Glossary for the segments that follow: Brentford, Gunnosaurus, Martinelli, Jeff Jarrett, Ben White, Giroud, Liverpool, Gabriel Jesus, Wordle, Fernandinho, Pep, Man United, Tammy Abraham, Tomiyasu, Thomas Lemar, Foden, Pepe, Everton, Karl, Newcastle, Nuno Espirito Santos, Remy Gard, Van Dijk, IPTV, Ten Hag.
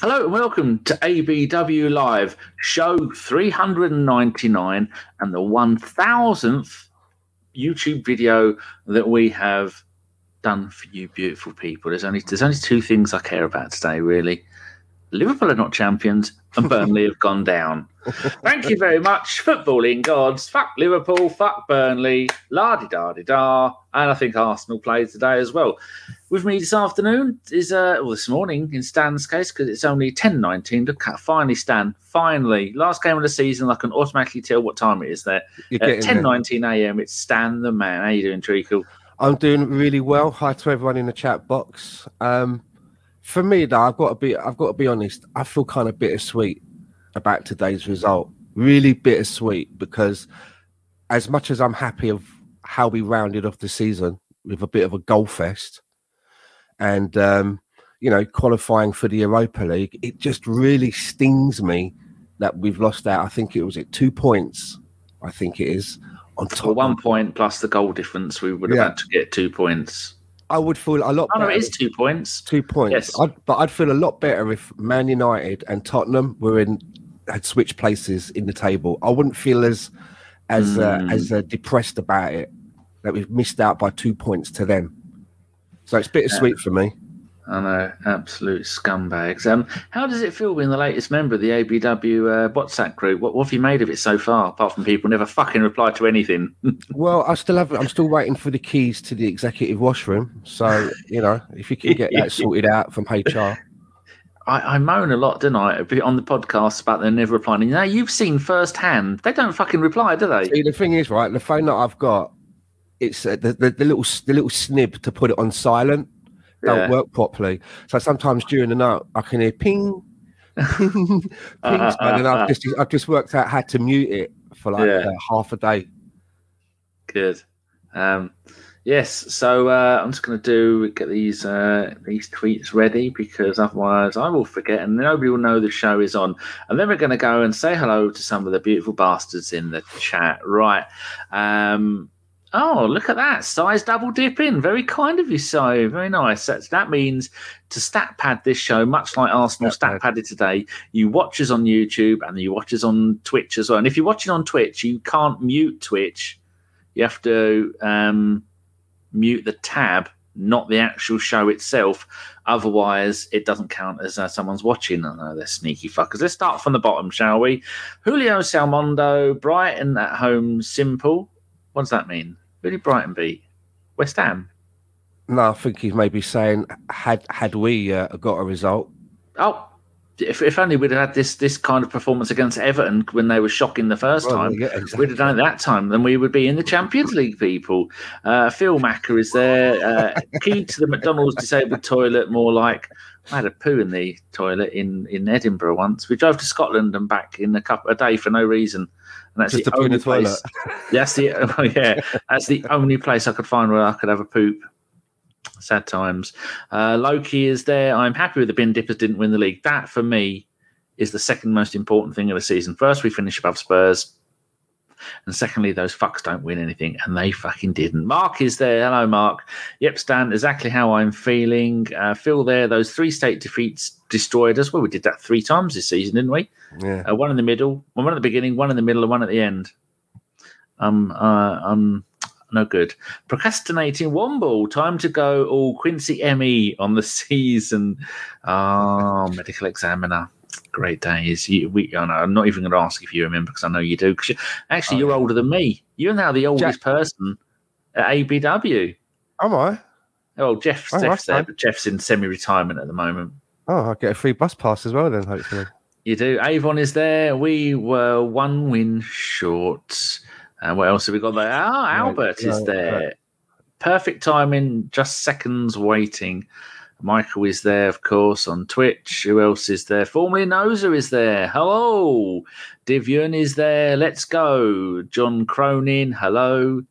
Hello and welcome to ABW Live, show 399 and the 1,000th YouTube video that we have done for you beautiful people. There's only two things I care about today, really. Liverpool are not champions and Burnley have gone down. Thank you very much, footballing gods. Fuck Liverpool, fuck Burnley, la-di-da-di-da. And I think Arsenal played today as well. With me this afternoon is, well, this morning in Stan's case, because it's only 10:19. Finally, Stan, finally. Last game of the season, I can automatically tell what time it is there. 10:19 a.m., it's Stan the man. How are you doing, Treacle? I'm doing really well. Hi to everyone in the chat box. For me, though, I've got to be honest. I feel kind of bittersweet about today's result. Really bittersweet, because as much as I'm happy of how we rounded off the season with a bit of a goal fest, and you know, qualifying for the Europa League, it just really stings me that we've lost out. I think it was at 2 points. I think it is on top. 1 point plus the goal difference, we would have had to get 2 points. I would feel a lot better. No, it is 2 points. 2 points. Yes. I'd feel a lot better if Man United and Tottenham had switched places in the table. I wouldn't feel as depressed about it, that we've missed out by 2 points to them. So it's bittersweet for me. I know, absolute scumbags. How does it feel being the latest member of the ABW WhatsApp group? What have you made of it so far, apart from people never fucking reply to anything? Well, I'm still waiting for the keys to the executive washroom. So, you know, if you can get that sorted out from HR. I moan a lot, don't I, on the podcast about them never replying. You know, you've seen firsthand. They don't fucking reply, do they? See, the thing is, right, the phone that I've got, it's the little snib to put it on silent. Don't work properly. So sometimes during the night, I can hear ping, ping, ping. And I've just worked out how to mute it for like half a day. Good. Yes. So I'm just going to get these tweets ready, because otherwise I will forget and nobody will know the show is on. And then we're going to go and say hello to some of the beautiful bastards in the chat. Right. Oh, look at that. Size double dip in. Very kind of you, Si. Very nice. That means to stat pad this show, much like Arsenal stat padded today, you watch us on YouTube and you watch us on Twitch as well. And if you're watching on Twitch, you can't mute Twitch. You have to mute the tab, not the actual show itself. Otherwise, it doesn't count as someone's watching. I know, they're sneaky fuckers. Let's start from the bottom, shall we? Julio Salmondo, Brighton at home, simple. What does that mean? Who did Brighton beat? West Ham? No, I think he's maybe saying, had we got a result? Oh, if only we'd have had this kind of performance against Everton when they were shocking the first time. Yeah, exactly. We'd have done it that time, then we would be in the Champions League, people. Phil Macker is there. Key to the McDonald's disabled toilet, more like... I had a poo in the toilet in Edinburgh once. We drove to Scotland and back in a day for no reason. And that's just the only place. That's the only place I could find where I could have a poop. Sad times. Loki is there. I'm happy with the bin dippers didn't win the league. That for me is the second most important thing of the season. First, we finish above Spurs. And secondly, those fucks don't win anything, and they fucking didn't. Mark is there. Hello, Mark. Yep, Stan, exactly how I'm feeling. Phil there, those three state defeats destroyed us. Well, we did that three times this season, didn't we? Yeah. One in the middle, one at the beginning, one in the middle, and one at the end. No good. Procrastinating Womble. Time to go all Quincy M.E. on the season. Oh, medical examiner. Great days. I'm not even going to ask if you remember, because I know you do. Cause you're older than me. You're now the oldest person at ABW. Am I? Oh, Jeff's there, but Jeff's in semi-retirement at the moment. Oh, I'll get a free bus pass as well then, hopefully. You do. Avon is there. We were one win short. And what else have we got there? Albert is there. Right. Perfect timing, just seconds waiting. Michael is there, of course, on Twitch. Who else is there? Formerly Noza is there. Hello. Divyan is there. Let's go. John Cronin. Hello.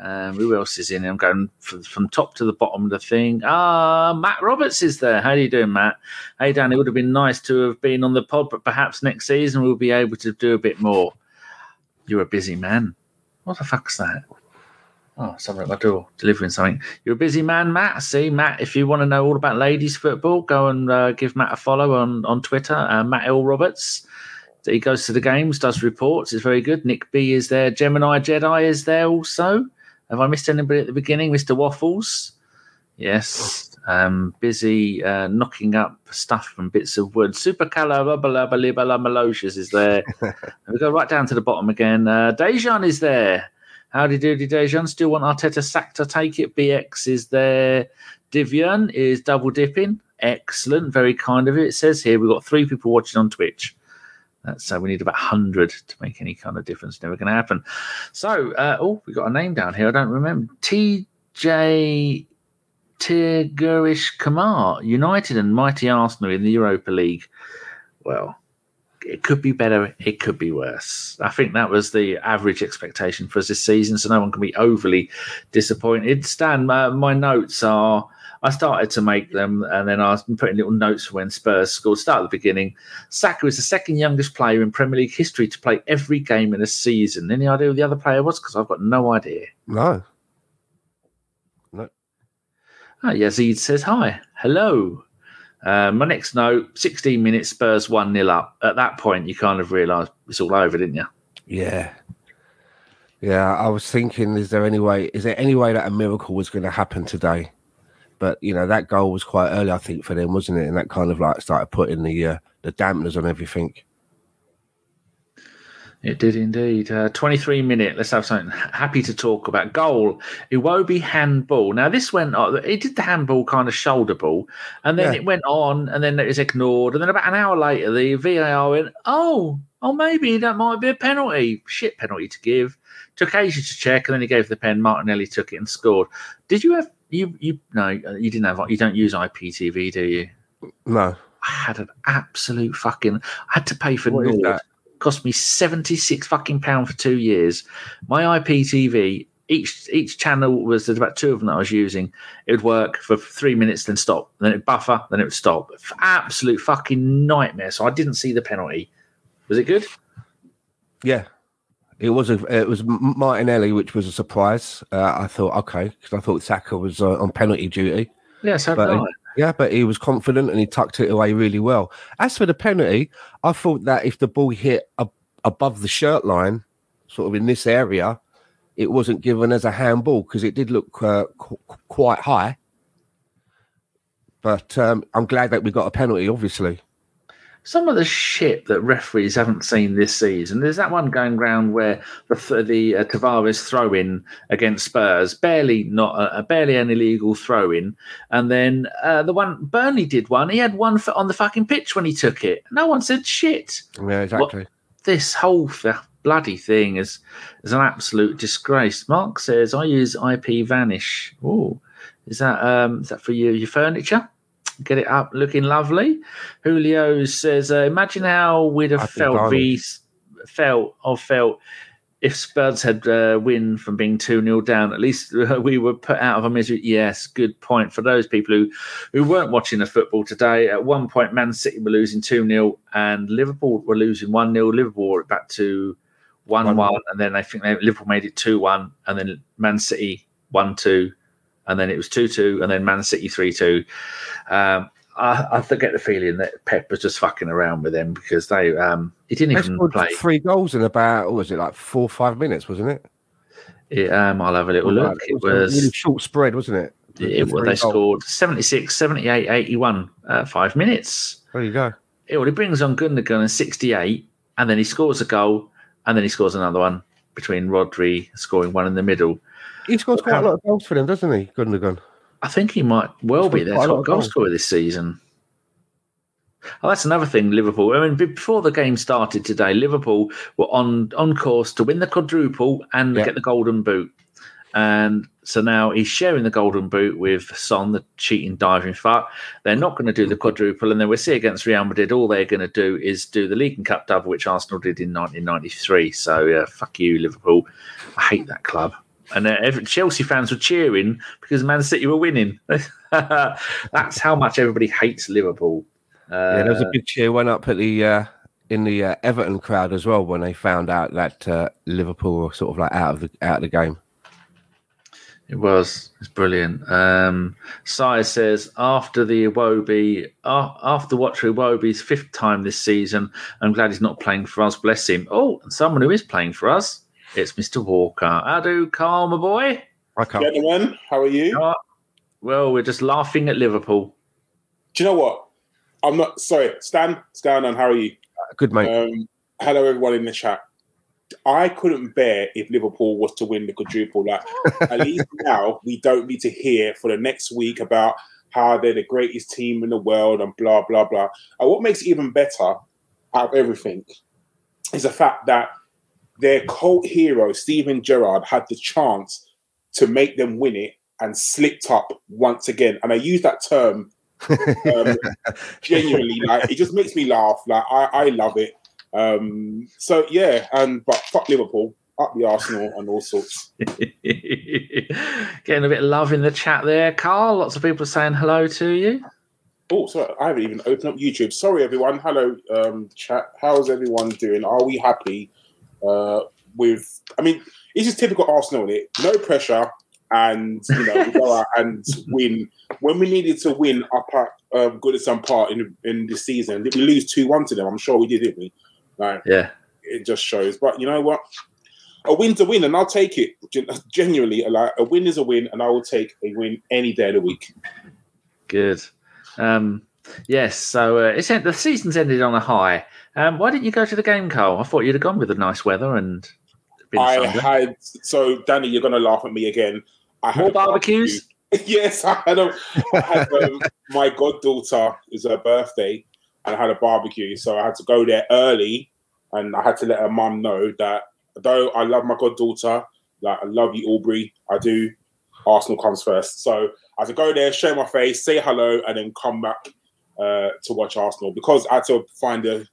Who else is in? I'm going from top to the bottom of the thing. Matt Roberts is there. How are you doing, Matt? Hey, Dan, it would have been nice to have been on the pod, but perhaps next season we'll be able to do a bit more. You're a busy man. What the fuck's that? Oh, someone at my door delivering something. You're a busy man, Matt. See, Matt, if you want to know all about ladies football, go and give Matt a follow on Twitter. Matt L. Roberts. He goes to the games, does reports. It's very good. Nick B is there. Gemini Jedi is there also. Have I missed anybody at the beginning? Mr. Waffles? Yes. Busy knocking up stuff from bits of wood. Supercalifragilisticexpialidocious is there. We go right down to the bottom again. Dejan is there. Howdy doody, Dejan. Still want Arteta sacked, to take it. BX is there. Divyan is double dipping. Excellent. Very kind of it. It says here we've got 3 people watching on Twitch. So we need about 100 to make any kind of difference. Never going to happen. So, we got a name down here. I don't remember. TJ Tirgurish Kamar, United and mighty Arsenal in the Europa League. Well, it could be better. It could be worse. I think that was the average expectation for us this season, so no one can be overly disappointed. Stan, my notes are... I started to make them, and then I was putting little notes for when Spurs scored. Start at the beginning. Saka is the second youngest player in Premier League history to play every game in a season. Any idea who the other player was? Because I've got no idea. No. Oh, Yazid says hi. Hello. My next note, 16 minutes, Spurs 1-0 up. At that point, you kind of realised it's all over, didn't you? Yeah. Yeah, I was thinking, is there any way that a miracle was going to happen today? But, you know, that goal was quite early, I think, for them, wasn't it? And that kind of, like, started putting the dampeners on everything. It did indeed. 23-minute. Let's have something happy to talk about. Goal. Iwobi handball. Now, this went on. It did the handball kind of shoulder ball. And then it went on, and then it was ignored. And then about an hour later, the VAR went, oh, maybe that might be a penalty. Shit penalty to give. Took ages to check, and then he gave the pen. Martinelli took it and scored. Did you have... You don't use IPTV, do you? No. I had an absolute I had to pay for Nord. Cost me £76 fucking pound for 2 years. My IPTV, each channel was, there's about 2 of them that I was using. It would work for 3 minutes, then stop. Then it would buffer, then it would stop. Absolute fucking nightmare. So I didn't see the penalty. Was it good? Yeah. It was Martinelli, which was a surprise. I thought, okay, because I thought Saka was on penalty duty. Yeah, so did I. Yeah, but he was confident and he tucked it away really well. As for the penalty, I thought that if the ball hit above the shirt line, sort of in this area, it wasn't given as a handball because it did look quite high. But I'm glad that we got a penalty, obviously. Some of the shit that referees haven't seen this season. There's that one going round where the Tavares throw-in against Spurs, barely an illegal throw-in, and then the one Burnley did one. He had one foot on the fucking pitch when he took it. No one said shit. Yeah, exactly. This whole bloody thing is an absolute disgrace. Mark says I use IP Vanish. Oh, is that for your furniture? Get it up looking lovely. Julio says, imagine how we'd have felt if Spurs had win from being 2-0 down. At least we were put out of our misery. Yes, good point. For those people who weren't watching the football today, at one point Man City were losing 2-0 and Liverpool were losing 1-0. Liverpool were back to 1-1 and then I think Liverpool made it 2-1 and then Man City 1-2. And then it was 2-2, and then Man City 3-2. I get the feeling that Pep was just fucking around with them because he didn't even play. 3 goals in about, was it like 4 or 5 minutes, wasn't it? I'll have a little look. It was a really short spread, wasn't it? They scored 76, 78, 81, 5 minutes. There you go. He brings on Gundogan in 68, and then he scores a goal, and then he scores another one between Rodri scoring one in the middle. He scores quite a lot of goals for them, doesn't he, Gundogan? I think he might well be their top goal scorer this season. Oh, that's another thing, Liverpool. I mean, before the game started today, Liverpool were on course to win the quadruple and get the golden boot. And so now he's sharing the golden boot with Son, the cheating, diving fuck. They're not going to do the quadruple. And then we'll see against Real Madrid, all they're going to do is do the League and Cup double, which Arsenal did in 1993. So, fuck you, Liverpool. I hate that club. And Chelsea fans were cheering because Man City were winning. That's how much everybody hates Liverpool. Yeah, there was a big cheer went up at the... in the Everton crowd as well when they found out that Liverpool were sort of like out of the game. It's brilliant. Sai says after watching Iwobi's fifth time this season, I'm glad he's not playing for us. Bless him. Oh, and someone who is playing for us, it's Mr. Walker. Adu, Carl, my boy. Gentlemen, how are you? Well, we're just laughing at Liverpool. Do you know what? I'm not sorry, Stan. Stan, and how are you? Good, mate. Hello, everyone in the chat. I couldn't bear if Liverpool was to win the quadruple. Like, at least now we don't need to hear for the next week about how they're the greatest team in the world and blah, blah, blah. And what makes it even better out of everything is the fact that their cult hero, Steven Gerrard, had the chance to make them win it and slipped up once again. And I use that term genuinely, like, it just makes me laugh. Like, I love it. So yeah, but fuck Liverpool, up the Arsenal and all sorts. Getting a bit of love in the chat there, Carl. Lots of people saying hello to you. Oh, sorry, I haven't even opened up YouTube. Sorry, everyone. Hello, chat. How's everyone doing? Are we happy? I mean, it's just typical Arsenal, isn't it? No pressure. And, you know, we go out and win. When we needed to win up at Goodison Park in the season, did we lose 2-1 to them? I'm sure we did, didn't we? Like, yeah. It just shows. But you know what? A win's a win, and I'll take it. Genuinely, like, a win is a win, and I will take a win any day of the week. Good. Yes, so the season's ended on a high. Why didn't you go to the game, Carl? I thought you'd have gone with the nice weather and... So Danny, you're going to laugh at me again. More barbecues? Yes, I had my goddaughter, is her birthday, and I had a barbecue, so I had to go there early, and I had to let her mum know that though I love my goddaughter, like, I love you, Aubrey, I do, Arsenal comes first. So I had to go there, show my face, say hello, and then come back to watch Arsenal, because I had to find a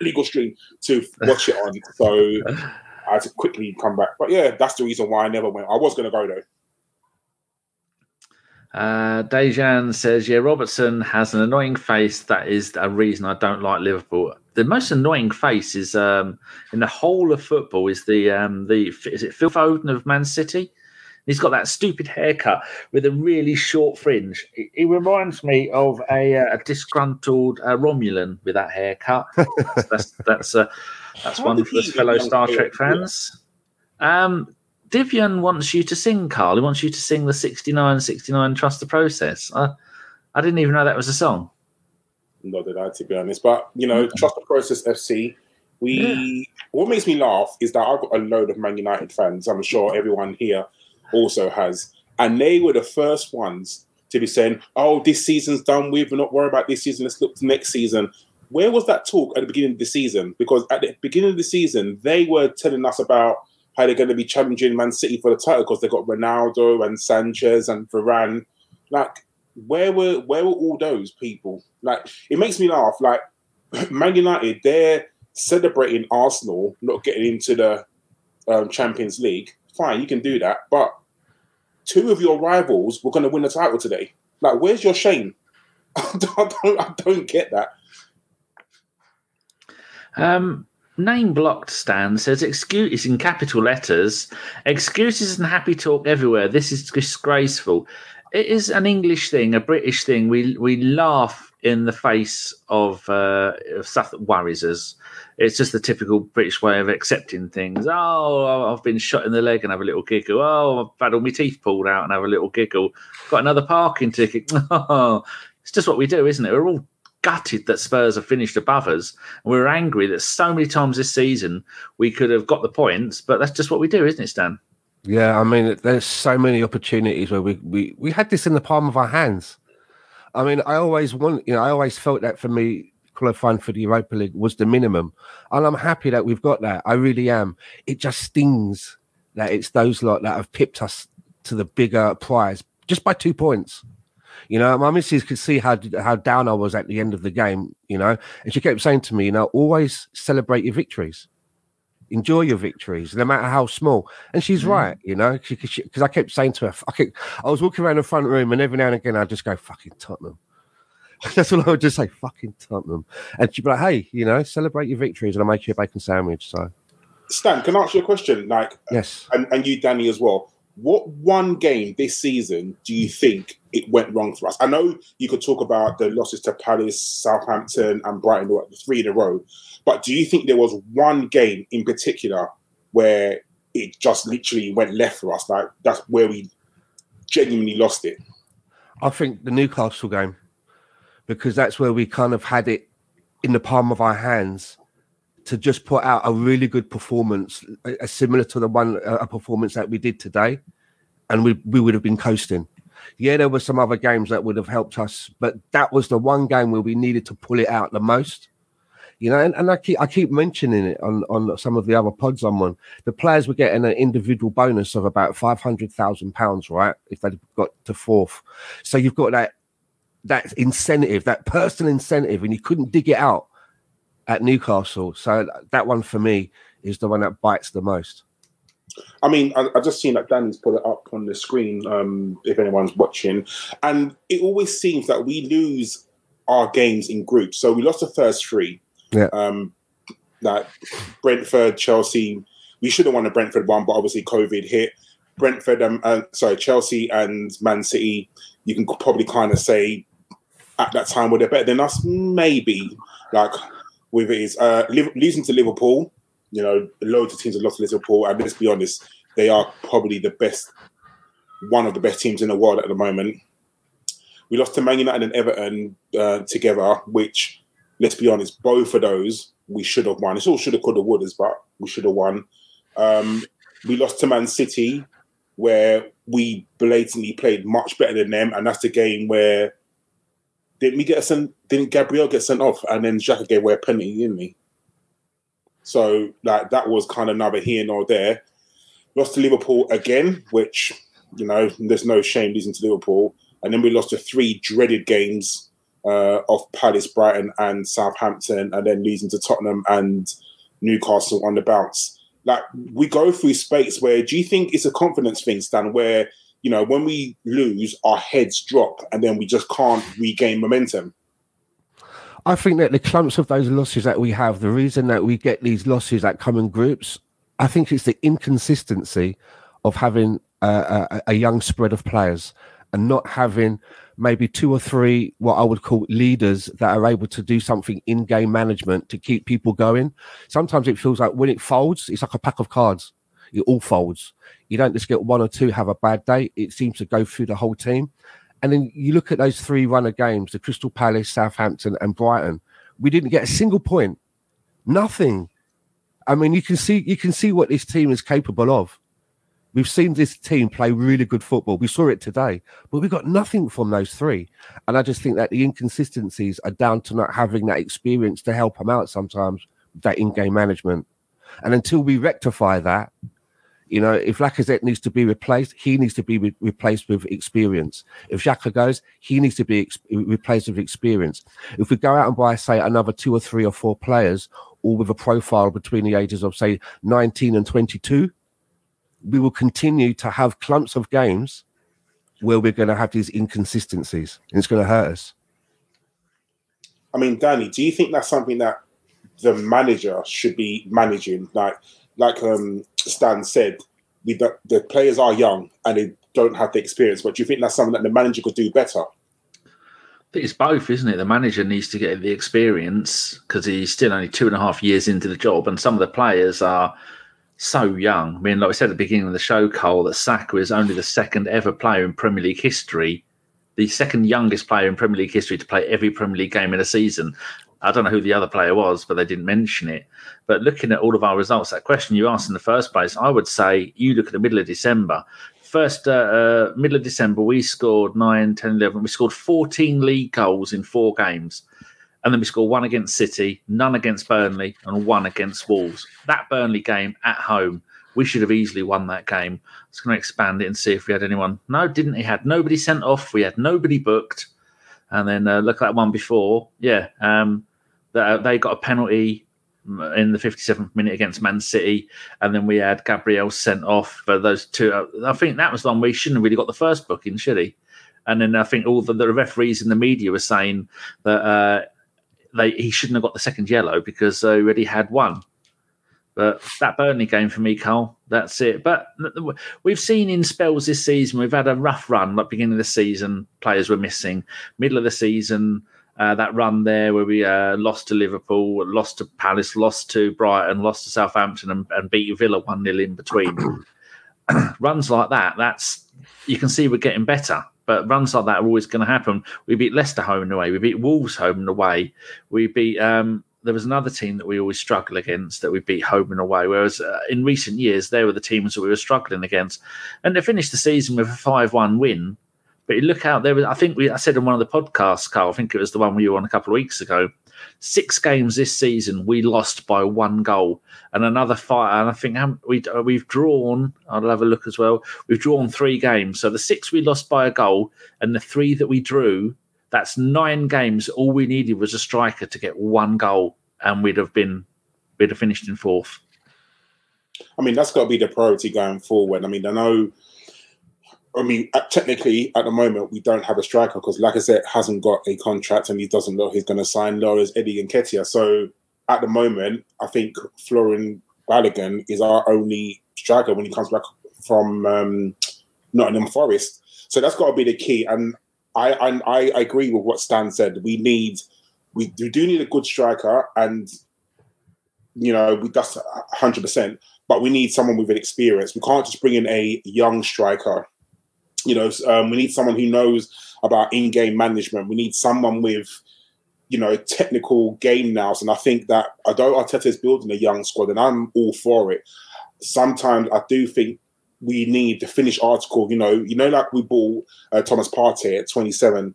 legal stream to watch it on. So... I had to quickly come back. But yeah, that's the reason why I never went. I was going to go, though. Dejan says, yeah, Robertson has an annoying face. That is a reason I don't like Liverpool. The most annoying face is in the whole of football is is it Phil Foden of Man City? He's got that stupid haircut with a really short fringe. He reminds me of a disgruntled Romulan with that haircut. That's one for the fellow Star Trek fans. Divyan wants you to sing, Carl. He wants you to sing the 69, Trust the Process. I didn't even know that was a song. Not that I, to be honest. But, you know, Trust the Process FC. What makes me laugh is that I've got a load of Man United fans. I'm sure everyone here also has. And they were the first ones to be saying, oh, this season's done with. We're not worried about this season. Let's look to next season. Where was that talk at the beginning of the season? Because at the beginning of the season, they were telling us about how they're going to be challenging Man City for the title because they've got Ronaldo and Sanchez and Varane. Like, where were all those people? Like, it makes me laugh. Like, Man United, they're celebrating Arsenal not getting into the Champions League. Fine, you can do that. But two of your rivals were going to win the title today. Like, where's your shame? I don't get that. Name blocked Stan says, excuse is in capital letters, excuses and happy talk everywhere. This is disgraceful. It is an English thing, a British thing. We laugh in the face of stuff that worries us. It's just the typical British way of accepting things. Oh, I've been shot in the leg, and have a little giggle. Oh, I've had all my teeth pulled out, and have a little giggle. Got another parking ticket. Oh, it's just what we do, isn't it? We're all gutted that Spurs have finished above us, and we're angry that so many times this season we could have got the points, but that's just what we do, isn't it, Stan? Yeah, I mean, there's so many opportunities where we had this in the palm of our hands. I mean, I always felt that for me, qualifying for the Europa League was the minimum, and I'm happy that we've got that. I really am. It just stings that it's those lot that have pipped us to the bigger prize just by 2 points. You know, my missus could see how down I was at the end of the game, you know, and she kept saying to me, you know, always celebrate your victories. Enjoy your victories, no matter how small. And she's right, you know, because I kept saying to her, I was walking around the front room and every now and again, I'd just go, fucking Tottenham. That's all I would just say, fucking Tottenham. And she'd be like, hey, you know, celebrate your victories and I'll make you a bacon sandwich. So, Stan, can I ask you a question? Like, yes. And you, Danny, as well. What one game this season do you think it went wrong for us? I know you could talk about the losses to Palace, Southampton and Brighton, the three in a row, but do you think there was one game in particular where it just literally went left for us? Like, that's where we genuinely lost it. I think the Newcastle game, because that's where we kind of had it in the palm of our hands to just put out a really good performance, similar to the one performance that we did today, and we would have been coasting. Yeah, there were some other games that would have helped us, but that was the one game where we needed to pull it out the most. You know, and I keep mentioning it on some of the other pods I'm on. The players were getting an individual bonus of about £500,000, right? If they got to fourth, so you've got that incentive, that personal incentive, and you couldn't dig it out at Newcastle. So that one for me is the one that bites the most. I mean, I've just seen that Danny's put it up on the screen, if anyone's watching. And it always seems that we lose our games in groups. So we lost the first three. Yeah. Like Brentford, Chelsea. We should have won the Brentford one, but obviously COVID hit. Brentford, Chelsea and Man City, you can probably kind of say at that time were they better than us? Maybe. Like... with it is losing to Liverpool, you know, loads of teams have lost to Liverpool, and let's be honest, they are probably one of the best teams in the world at the moment. We lost to Man United and Everton together, which, let's be honest, both of those we should have won. It's all should have, could have, would have, but we should have won. We lost to Man City, where we blatantly played much better than them, and that's the game where. Didn't Gabriel get sent off? And then Xhaka gave away a penalty, didn't he? So, like, that was kind of neither here nor there. Lost to Liverpool again, which, you know, there's no shame losing to Liverpool. And then we lost to three dreaded games of Palace, Brighton and Southampton, and then losing to Tottenham and Newcastle on the bounce. Like, we go through space where, do you think it's a confidence thing, Stan, where... you know, when we lose, our heads drop and then we just can't regain momentum? I think that the clumps of those losses that we have, the reason that we get these losses that come in groups, I think it's the inconsistency of having a young spread of players and not having maybe two or three what I would call leaders that are able to do something in game management to keep people going. Sometimes it feels like when it folds, it's like a pack of cards. It all folds. You don't just get one or two have a bad day. It seems to go through the whole team. And then you look at those three runner games, the Crystal Palace, Southampton and Brighton. We didn't get a single point. Nothing. I mean, you can see what this team is capable of. We've seen this team play really good football. We saw it today, but we got nothing from those three. And I just think that the inconsistencies are down to not having that experience to help them out sometimes, that in-game management. And until we rectify that, you know, if Lacazette needs to be replaced, he needs to be replaced with experience. If Xhaka goes, he needs to be replaced with experience. If we go out and buy, say, another two or three or four players, all with a profile between the ages of, say, 19 and 22, we will continue to have clumps of games where we're going to have these inconsistencies, and it's going to hurt us. I mean, Danny, do you think that's something that the manager should be managing? Like Stan said, the players are young and they don't have the experience. But do you think that's something that the manager could do better? I think it's both, isn't it? The manager needs to get the experience because he's still only 2.5 years into the job, and some of the players are so young. I mean, like we said at the beginning of the show, Cole, that Saka is only the second ever player in Premier League history, the second youngest player in Premier League history to play every Premier League game in a season. I don't know who the other player was, but they didn't mention it. But looking at all of our results, that question you asked in the first place, I would say you look at the middle of December. Middle of December, we scored 9, 10, 11. We scored 14 league goals in 4 games. And then we scored 1 against City, none against Burnley, and 1 against Wolves. That Burnley game at home We should have easily won that game. I was going to expand it and see if we had anyone. No, didn't. He had nobody sent off. We had nobody booked. And then look at that one before. Yeah, they got a penalty in the 57th minute against Man City. And then we had Gabriel sent off for those two. I think that was the one we shouldn't have really got the first booking, should he? And then I think all the referees in the media were saying that he shouldn't have got the second yellow because they already had one. But that Burnley game for me, Cole, that's it. But we've seen in spells this season, we've had a rough run. Like beginning of the season, players were missing. Middle of the season, that run there where we lost to Liverpool, lost to Palace, lost to Brighton, lost to Southampton and beat Villa 1-0 in between. Runs like that, you can see we're getting better. But runs like that are always going to happen. We beat Leicester home and away. We beat Wolves home and away. We beat... there was another team that we always struggle against that we beat home and away, whereas in recent years, they were the teams that we were struggling against. And they finished the season with a 5-1 win. But you look out there, I said on one of the podcasts, Carl, I think it was the one we were on a couple of weeks ago, 6 games this season, we lost by 1 goal and another 5. And I think we've drawn, I'll have a look as well, we've drawn 3 games. So the 6 we lost by a goal and the 3 that we drew, that's 9 games. All we needed was a striker to get 1 goal, and we'd have finished in 4th. I mean, that's got to be the priority going forward. I mean, technically at the moment we don't have a striker because Lacazette hasn't got a contract and he doesn't know he's going to sign. Nor is Eddie Nketiah. So at the moment, I think Florian Balogun is our only striker when he comes back from Nottingham Forest. So that's got to be the key. And I agree with what Stan said. We do need a good striker, and that's 100%. But we need someone with an experience. We can't just bring in a young striker. We need someone who knows about in-game management. We need someone with technical game nous. And I think that although Arteta is building a young squad, and I'm all for it, sometimes I do think we need the finished article, like we bought Thomas Partey at 27.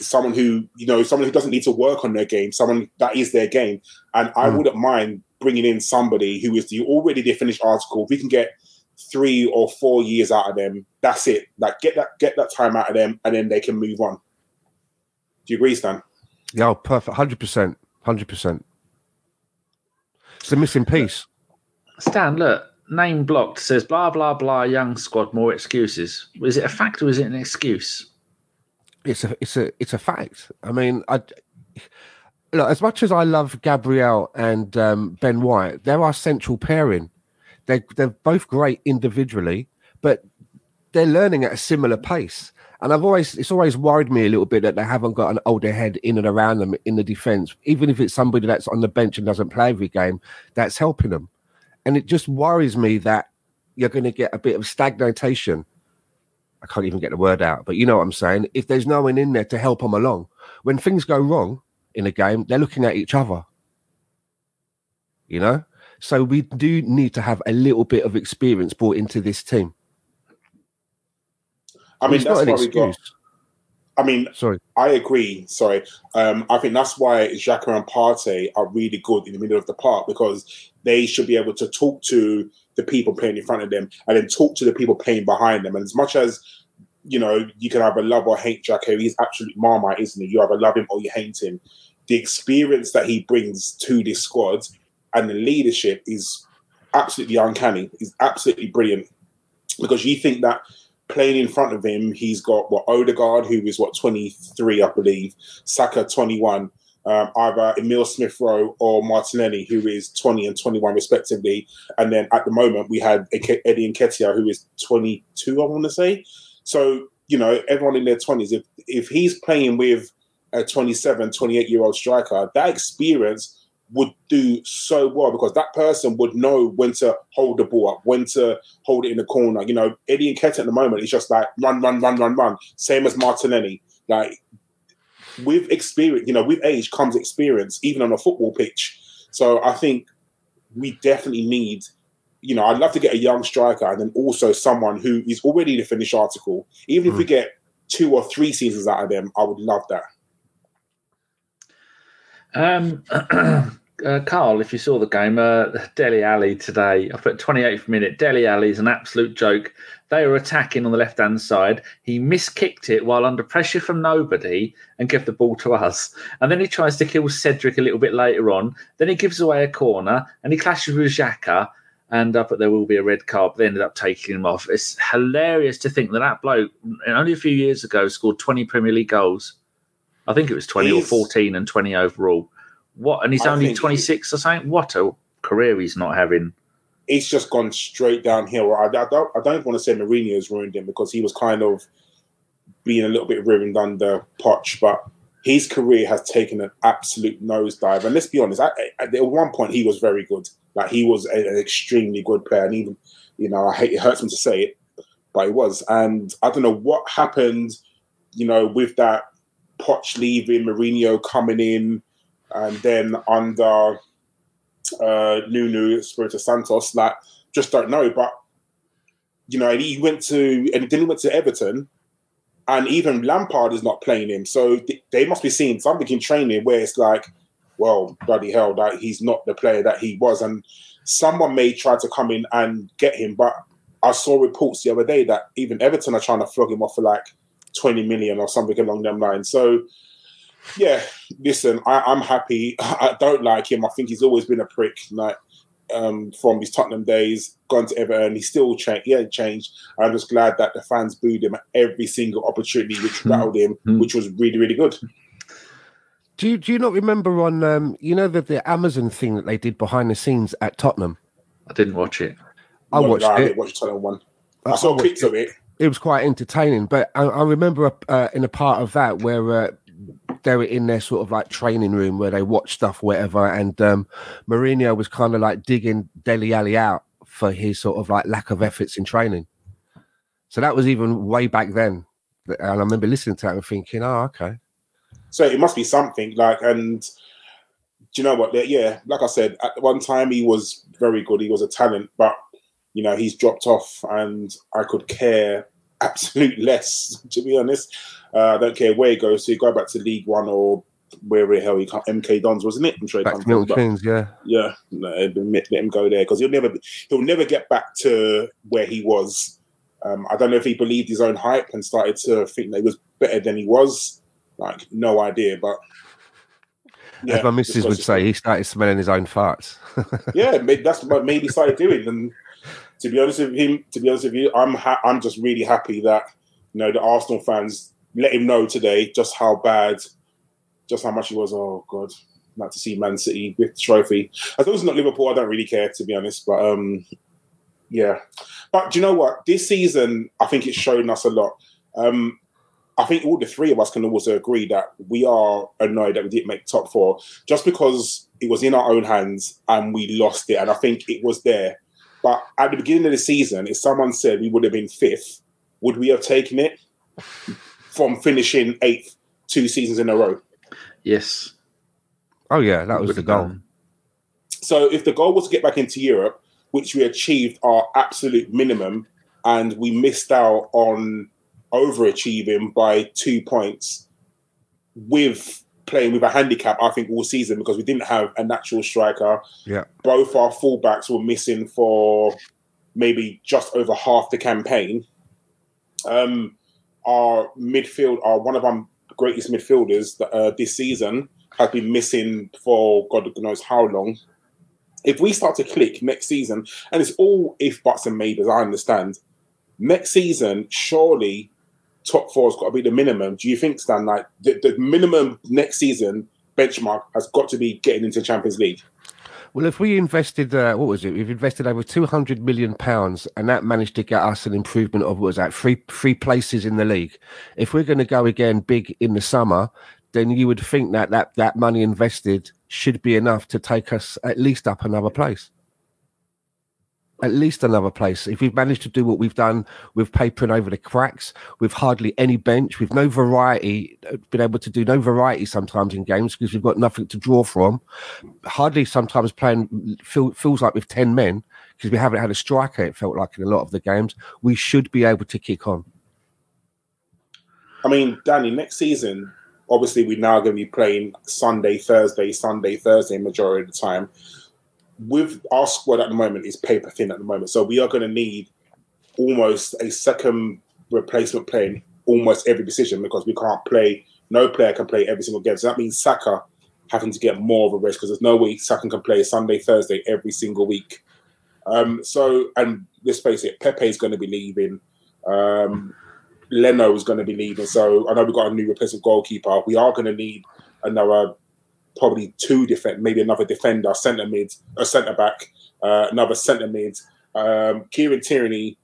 Someone who doesn't need to work on their game, someone that is their game. And I wouldn't mind bringing in somebody who is already the finished article. If we can get 3 or 4 years out of them, that's it. Like get that time out of them, and then they can move on. Do you agree, Stan? Yeah, perfect. 100%. It's the missing piece. Stan, look. Name blocked says blah blah blah. Young squad, more excuses. Is it a fact or is it an excuse? It's a fact. I mean, look, as much as I love Gabriel and Ben White, they're our central pairing. They're both great individually, but they're learning at a similar pace. And it's always worried me a little bit that they haven't got an older head in and around them in the defence. Even if it's somebody that's on the bench and doesn't play every game, that's helping them. And it just worries me that you're going to get a bit of stagnation. I can't even get the word out, but you know what I'm saying. If there's no one in there to help them along, when things go wrong in a game, they're looking at each other. So we do need to have a little bit of experience brought into this team. I mean, it's that's not an excuse. Sorry. I agree. Sorry. I think that's why Xhaka and Partey are really good in the middle of the park, because they should be able to talk to the people playing in front of them and then talk to the people playing behind them. And as much as, you can have a love or hate Xhaka, he's absolute Marmite, isn't he? You either love him or you hate him. The experience that he brings to this squad and the leadership is absolutely uncanny. It's absolutely brilliant, because you think that playing in front of him, he's got Odegaard, who is 23, I believe, Saka 21, either Emile Smith-Rowe or Martinelli, who is 20 and 21 respectively. And then at the moment we had Eddie Nketiah, who is 22, I want to say. So everyone in their 20s. If he's playing with a 27, 28-year-old striker, that experience would do so well, because that person would know when to hold the ball up, when to hold it in the corner. Eddie Nketiah at the moment is just like run. Same as Martinelli. Like, with experience, with age comes experience, even on a football pitch. So I think we definitely need, I'd love to get a young striker and then also someone who is already the finished article. Even if we get 2 or 3 seasons out of them, I would love that. Carl, if you saw the game, Dele Alli today, I put 28th minute. Dele Alli is an absolute joke. They were attacking on the left-hand side. He miskicked it while under pressure from nobody and gave the ball to us. And then he tries to kill Cedric a little bit later on. Then he gives away a corner and he clashes with Xhaka. And I put there will be a red card, but they ended up taking him off. It's hilarious to think that that bloke, only a few years ago, scored 20 Premier League goals. I think it was 20 or 14 and 20 overall. What? And he's only 26 or something? What a career he's not having. It's just gone straight downhill. I don't want to say Mourinho's ruined him because he was kind of being a little bit ruined under Poch, but his career has taken an absolute nosedive. And let's be honest, at one point he was very good. Like, he was an extremely good player. And even, you know, I hate it hurts me to say it, but he was. And I don't know what happened, you know, with that Poch leaving, Mourinho coming in, and then under Nuno Espirito Santos, like, just don't know. But, you know, and he went to Everton, and even Lampard is not playing him. So they must be seeing something in training where it's like, well, bloody hell, like, he's not the player that he was. And someone may try to come in and get him. But I saw reports the other day that even Everton are trying to flog him off for like 20 million or something along them lines. So, yeah, listen, I'm happy. I don't like him. I think he's always been a prick, like, from his Tottenham days, gone to Everton. He still changed. He hadn't changed. I'm just glad that the fans booed him at every single opportunity, which rattled him, which was really, really good. Do you not remember on, you know, the Amazon thing that they did behind the scenes at Tottenham? I didn't watch it. I didn't watch Tottenham one. I saw clips of it. It was quite entertaining, but I remember in a part of that where they were in their sort of like training room where they watch stuff, whatever, and Mourinho was kind of like digging Dele Alli out for his sort of like lack of efforts in training. So that was even way back then, and I remember listening to that and thinking, "Oh, okay." So it must be something like, and do you know what? Yeah, like I said, at one time he was very good; he was a talent, but. You know, he's dropped off and I could care absolute less, to be honest. I don't care where he goes. So you go back to League One or wherever the hell he comes. MK Dons, wasn't it? I'm sure back to Milton Keynes, yeah. Yeah, no, let him go there because he'll never get back to where he was. I don't know if he believed his own hype and started to think that he was better than he was. Like, no idea, but... Yeah, as my missus would say, he started smelling his own farts. Yeah, that's what maybe he started doing and... To be honest with you, I'm just really happy that, you know, the Arsenal fans let him know today just how bad, just how much he was. Oh God, I'd like to see Man City with the trophy. As long as it's not Liverpool, I don't really care, to be honest. But yeah. But do you know what? This season, I think it's shown us a lot. I think all the three of us can also agree that we are annoyed that we didn't make top four just because it was in our own hands and we lost it. And I think it was there. But at the beginning of the season, if someone said we would have been fifth, would we have taken it from finishing eighth 2 seasons in a row? Yes. Oh, yeah, that was the goal. So if the goal was to get back into Europe, which we achieved our absolute minimum, and we missed out on overachieving by 2 points with... playing with a handicap, I think, all season because we didn't have a natural striker. Yeah. Both our fullbacks were missing for maybe just over half the campaign. Our midfield, one of our greatest midfielders this season has been missing for God knows how long. If we start to click next season, and it's all if, buts and maybes, I understand. Next season, surely... top four has got to be the minimum. Do you think, Stan, like the minimum next season benchmark has got to be getting into Champions League? Well, if we invested, we've invested over £200 million and that managed to get us an improvement of, what was that, three places in the league. If we're going to go again big in the summer, then you would think that money invested should be enough to take us at least up another place. At least another place. If we've managed to do what we've done with papering over the cracks, with hardly any bench, with no variety, been able to do no variety sometimes in games because we've got nothing to draw from, hardly sometimes playing feels like with 10 men because we haven't had a striker, it felt like in a lot of the games, we should be able to kick on. I mean, Danny, next season, Obviously, we're now going to be playing Sunday, Thursday, majority of the time. With our squad at the moment is paper thin at the moment. So we are going to need almost a second replacement player in almost every position because we can't play, no player can play every single game. So that means Saka having to get more of a rest because there's no way Saka can play Sunday, Thursday every single week. And let's face it, Pepe's going to be leaving. Leno is going to be leaving. So I know we've got a new replacement goalkeeper. We are going to need another, probably maybe another defender, centre-back, another centre-mid. Kieran Tierney,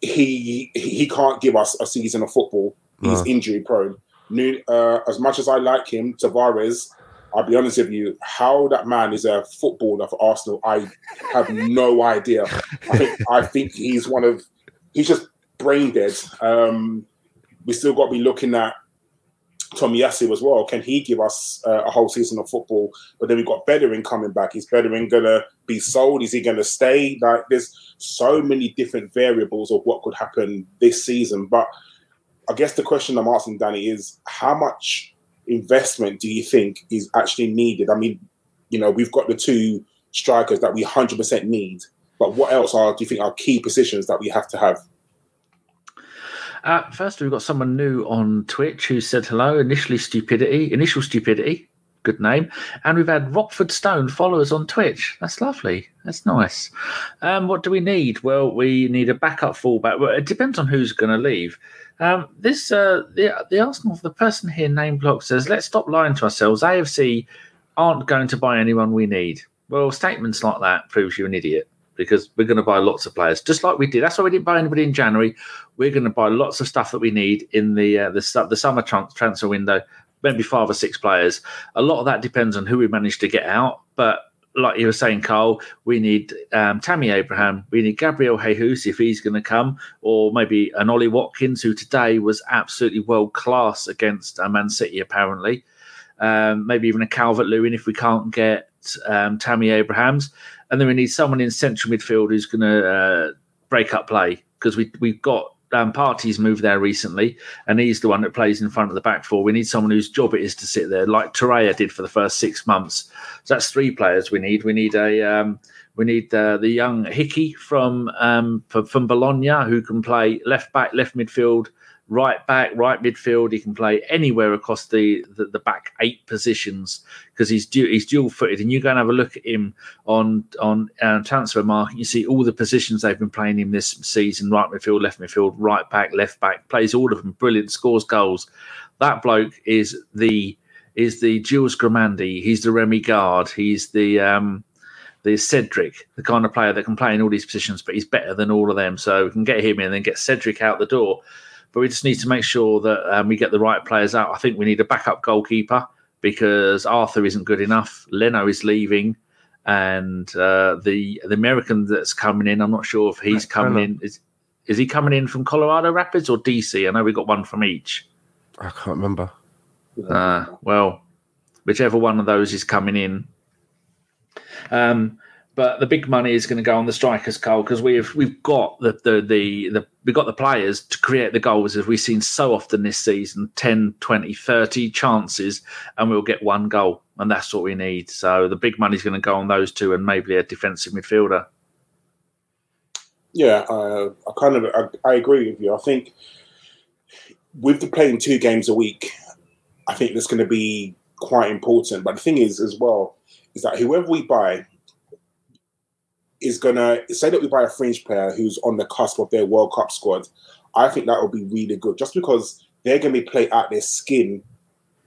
he can't give us a season of football. He's injury-prone. As much as I like him, Tavares, I'll be honest with you, how that man is a footballer for Arsenal, I have no idea. I think he's he's just brain dead. We still got to be looking at Tomiyasu as well. Can he give us a whole season of football? But then we've got Bellerin coming back. Is Bellerin going to be sold? Is he going to stay? Like, there's so many different variables of what could happen this season. But I guess the question I'm asking, Danny, is how much investment do you think is actually needed? I mean, you know, we've got the two strikers that we 100% need. But what else do you think are key positions that we have to have? First, we've got someone new on Twitch who said hello. Initial Stupidity, good name. And we've had Rockford Stone followers on Twitch. That's lovely. That's nice. What do we need? Well, we need a backup fullback. Well, it depends on who's going to leave. The Arsenal, the person here, Name Block, says, let's stop lying to ourselves. AFC aren't going to buy anyone we need. Well, statements like that proves you're an idiot, because we're going to buy lots of players, just like we did. That's why we didn't buy anybody in January. We're going to buy lots of stuff that we need in the summer transfer window, maybe 5 or 6 players. A lot of that depends on who we manage to get out. But like you were saying, Carl, we need Tammy Abraham. We need Gabriel Jesus, if he's going to come, or maybe an Ollie Watkins, who today was absolutely world-class against Man City, apparently. Maybe even a Calvert-Lewin if we can't get Tammy Abrahams. And then we need someone in central midfield who's going to break up play, because we've got Partey's moved there recently, and he's the one that plays in front of the back four. We need someone whose job it is to sit there, like Torreira did for the first 6 months. So that's 3 players we need. We need the young Hickey from Bologna, who can play left back, left midfield, right back, right midfield. He can play anywhere across the back 8 positions, because he's dual footed. And you go and have a look at him on Transfer Market. You see all the positions they've been playing him this season: right midfield, right back, plays all of them. Brilliant, scores goals. That bloke is the Jules Grimandi. He's the Remy Gard. He's the Cedric, the kind of player that can play in all these positions, but he's better than all of them. So we can get him in and then get Cedric out the door. But we just need to make sure that we get the right players out. I think we need a backup goalkeeper, because Arthur isn't good enough. Leno is leaving. And the American that's coming in, I'm not sure if he's coming in. Is he coming in from Colorado Rapids or DC? I know we got one from each. I can't remember. Well, whichever one of those is coming in. But the big money is going to go on the strikers, Cole, because we've got we've got the players to create the goals, as we've seen so often this season, 10, 20, 30 chances, and we'll get 1 goal, and that's what we need. So the big money is going to go on those two and maybe a defensive midfielder. Yeah, I agree with you. I think with the playing 2 games a week, I think that's going to be quite important. But the thing is, as well, is that whoever we buy is going to say that we buy a fringe player who's on the cusp of their World Cup squad. I think that would be really good, just because they're going to be played out their skin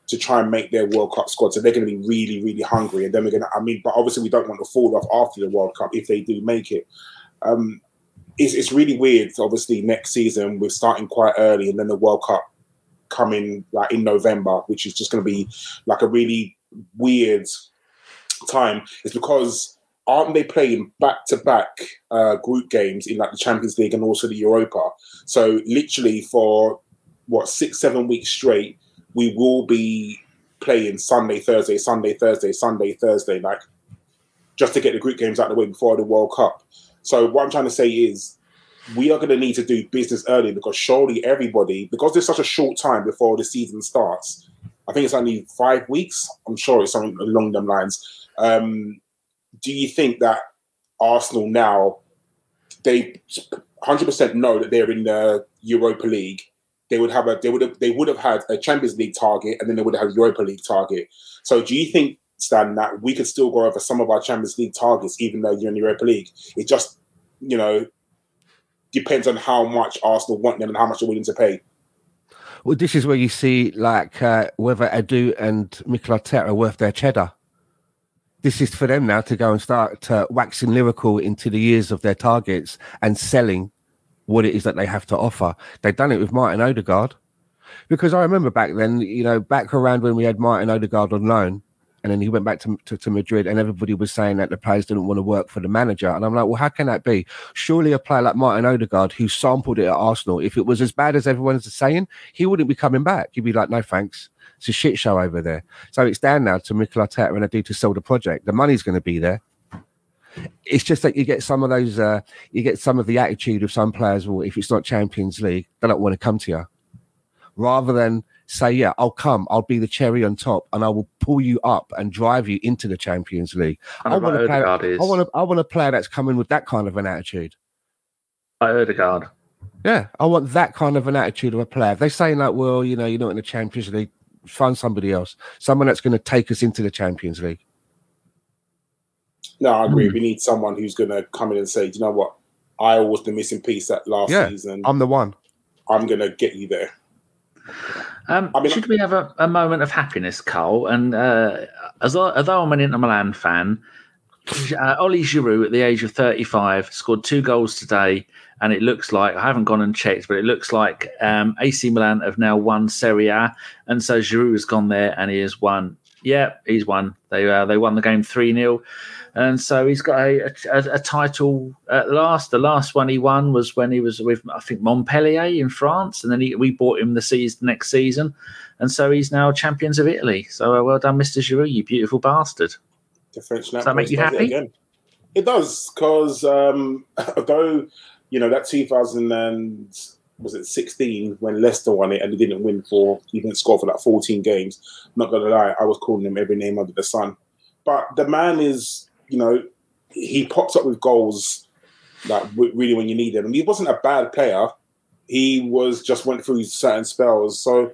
to try and make their World Cup squad. So they're going to be really, really hungry. And then we're going to, but obviously we don't want to fall off after the World Cup if they do make it. It's really weird. Obviously next season we're starting quite early, and then the World Cup coming like in November, which is just going to be like a really weird time. It's because aren't they playing back-to-back group games in like the Champions League and also the Europa? So literally for, 6-7 weeks straight, we will be playing Sunday, Thursday, like just to get the group games out of the way before the World Cup. So what I'm trying to say is we are going to need to do business early, because surely everybody, because there's such a short time before the season starts, I think it's only 5 weeks. I'm sure it's something along them lines. Do you think that Arsenal now, they 100% know that they're in the Europa League? They would have had a Champions League target, and then they would have had a Europa League target. So do you think, Stan, that we could still go over some of our Champions League targets, even though you're in the Europa League? It just, you know, depends on how much Arsenal want them and how much they're willing to pay. Well, this is where you see, like, whether Edu and Mikel Arteta are worth their cheddar. This is for them now to go and start waxing lyrical into the ears of their targets and selling what it is that they have to offer. They've done it with Martin Odegaard, because I remember back then, you know, back around when we had Martin Odegaard on loan, and then he went back to Madrid, and everybody was saying that the players didn't want to work for the manager. And I'm like, well, how can that be? Surely a player like Martin Odegaard, who sampled it at Arsenal, if it was as bad as everyone's saying, he wouldn't be coming back. He'd be like, no, thanks. It's a shit show over there. So it's down now to Mikel Arteta and Edu to sell the project. The money's going to be there. It's just that you get some of those, you get some of the attitude of some players, well, if it's not Champions League, they don't want to come to you. Rather than say, yeah, I'll come, I'll be the cherry on top, and I will pull you up and drive you into the Champions League. I want a player that's coming with that kind of an attitude. Odegaard. Yeah, I want that kind of an attitude of a player. If they're saying like, well, you know, you're not in the Champions League, find somebody else. Someone that's going to take us into the Champions League. No, I agree. We need someone who's going to come in and say, you know what? I was the missing piece that last season. I'm the one. I'm going to get you there. Should we have a moment of happiness, Cole? And although I'm an Inter Milan fan, Oli Giroud at the age of 35 scored 2 goals today. And it looks like, I haven't gone and checked, but it looks like AC Milan have now won Serie A. And so Giroud has gone there and he has won. Yeah, he's won. They won the game 3-0. And so he's got a title at last. The last one he won was when he was with, I think, Montpellier in France. And then we bought him next season. And so he's now champions of Italy. So well done, Mr. Giroud, you beautiful bastard. The French does that make you happy? It does, because although, you know, that 2016 when Leicester won it and he didn't score for like 14 games. I'm not going to lie, I was calling him every name under the sun. But the man is, you know, he pops up with goals like really when you need them. And he wasn't a bad player. He was just went through certain spells. So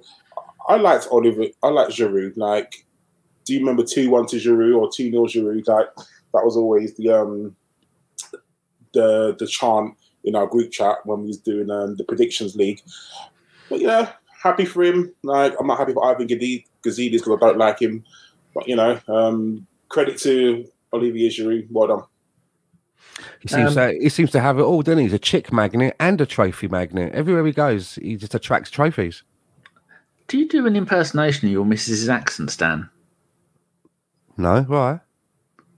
I liked Giroud. Like, do you remember 2-1 to Giroud or 2-0 Giroud? Like, that was always the chant in our group chat when we was doing the predictions league. But yeah, happy for him. Like, I'm not happy for Ivan Gazidis because I don't like him. But, you know, credit to Olivier Giroud. Well done. He seems to have it all, doesn't he? He's a chick magnet and a trophy magnet. Everywhere he goes, he just attracts trophies. Do you do an impersonation of your Mrs.'s accent, Stan? No, why?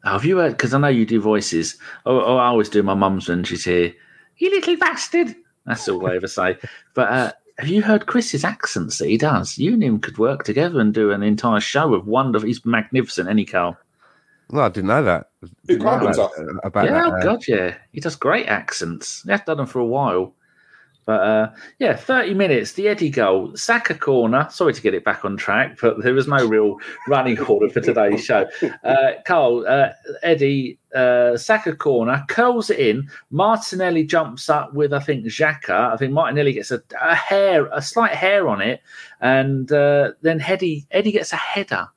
Oh, have you heard? Because I know you do voices. Oh, I always do my mum's when she's here. You little bastard. That's all I ever say. But have you heard Chris's accents that he does? You and him could work together and do an entire show of wonderful... He's magnificent, any Carl. Well, I didn't know that. God, yeah. He does great accents. He has done them for a while. But, 30 minutes, the Eddie goal, Saka corner. Sorry to get it back on track, but there was no real running order for today's show. Carl, Eddie, Saka corner, curls it in. Martinelli jumps up with, I think, Xhaka. I think Martinelli gets a slight hair on it. And then Eddie gets a header.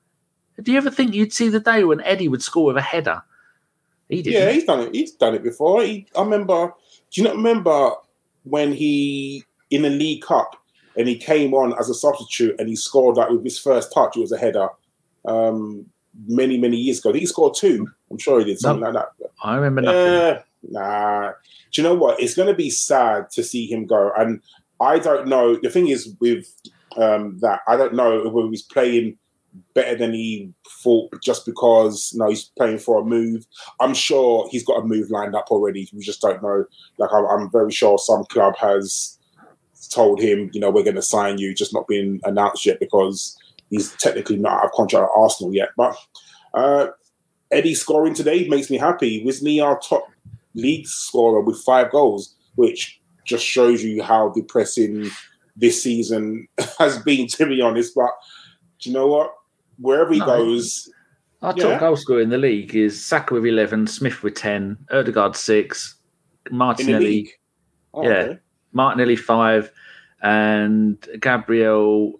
Do you ever think you'd see the day when Eddie would score with a header? He did. Yeah, he's done it before. I remember... Do you not remember... when he in the League Cup and he came on as a substitute and he scored like with his first touch, it was a header many, many years ago. He scored 2. I'm sure he did something like that. I remember nothing. Nah. Do you know what? It's going to be sad to see him go. And I don't know. The thing is with that, I don't know whether he's playing better than he thought just because he's playing for a move. I'm sure he's got a move lined up already. We just don't know. Like, I'm very sure some club has told him, you know, we're going to sign you, just not being announced yet because he's technically not out of contract at Arsenal yet. But Eddie scoring today makes me happy. Wasn't he our top league scorer with 5 goals, which just shows you how depressing this season has been, to be honest. But do you know what? Wherever he goes... Our top goal scorer in the league is Saka with 11, Smith with 10, Odegaard 6, Martinelli... Oh, yeah, okay. Martinelli 5, and Gabriel...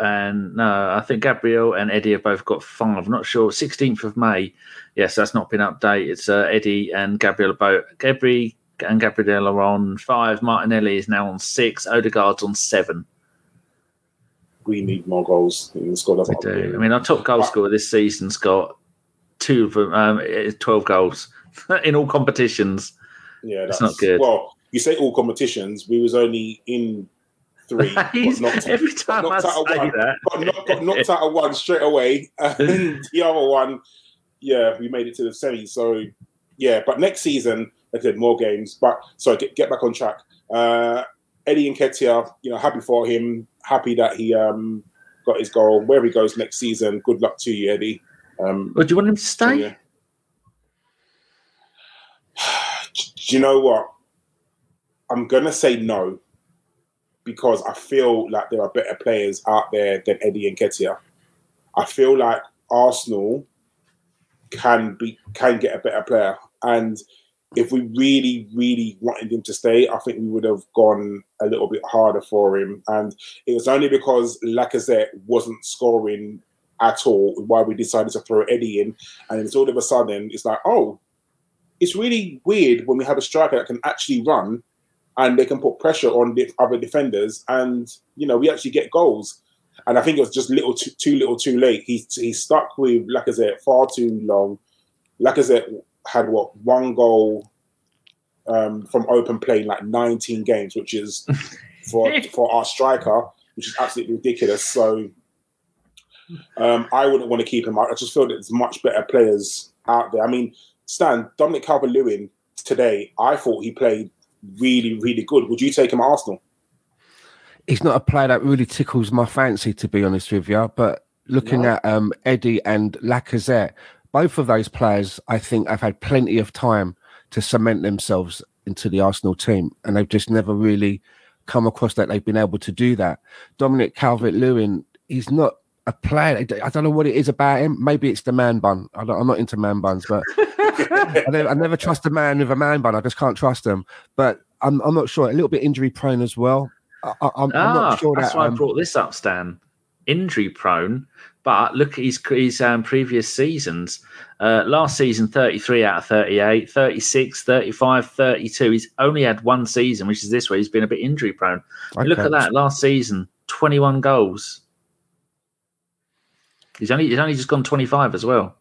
And no, I think Gabriel and Eddie have both got 5. I'm not sure. 16th of May. Yes, that's not been updated. It's Eddie and Gabriel both. Gabri and Gabriel are on 5. Martinelli is now on 6. Odegaard's on 7. We need more goals. We do. I mean, our top goal scorer this season's got 2 of them. 12 goals in all competitions. Yeah, that's not good. Well, you say all competitions. We was only in 3. Every time I say that, got knocked out of one straight away, and the other one, we made it to the semi. So, but next season, I did more games. But so get back on track. Eddie Nketiah, happy for him. Happy that he got his goal. Where he goes next season, good luck to you, Eddie. Do you want him to stay? So, do you know what? I'm gonna say no. Because I feel like there are better players out there than Eddie Nketiah. I feel like Arsenal can get a better player. And if we really, really wanted him to stay, I think we would have gone a little bit harder for him. And it was only because Lacazette wasn't scoring at all why we decided to throw Eddie in. And it's all of a sudden, it's like, oh, it's really weird when we have a striker that can actually run and they can put pressure on the other defenders, and we actually get goals. And I think it was just too little, too late. He stuck with Lacazette far too long. Lacazette had one goal from open play in 19 games, which is for our striker, which is absolutely ridiculous. So I wouldn't want to keep him out. I just feel that there's much better players out there. I mean, Stan, Dominic Calvert-Lewin today, I thought he played really, really good. Would you take him at Arsenal? He's not a player that really tickles my fancy, to be honest with you. But looking at Eddie and Lacazette, both of those players, I think, have had plenty of time to cement themselves into the Arsenal team. And they've just never really come across that they've been able to do that. Dominic Calvert-Lewin, he's not a player. I don't know what it is about him. Maybe it's the man bun. I'm not into man buns, but... I never trust a man with a man bun. I just can't trust him. But I'm not sure. A little bit injury prone as well. I'm not sure. That's why I brought this up, Stan. Injury prone, but look at his previous seasons. Last season, 33 out of 38, 36, 35, 32. He's only had one season, which is this way. He's been a bit injury prone. Okay. Look at that. Last season, 21 goals. He's only just gone 25 as well.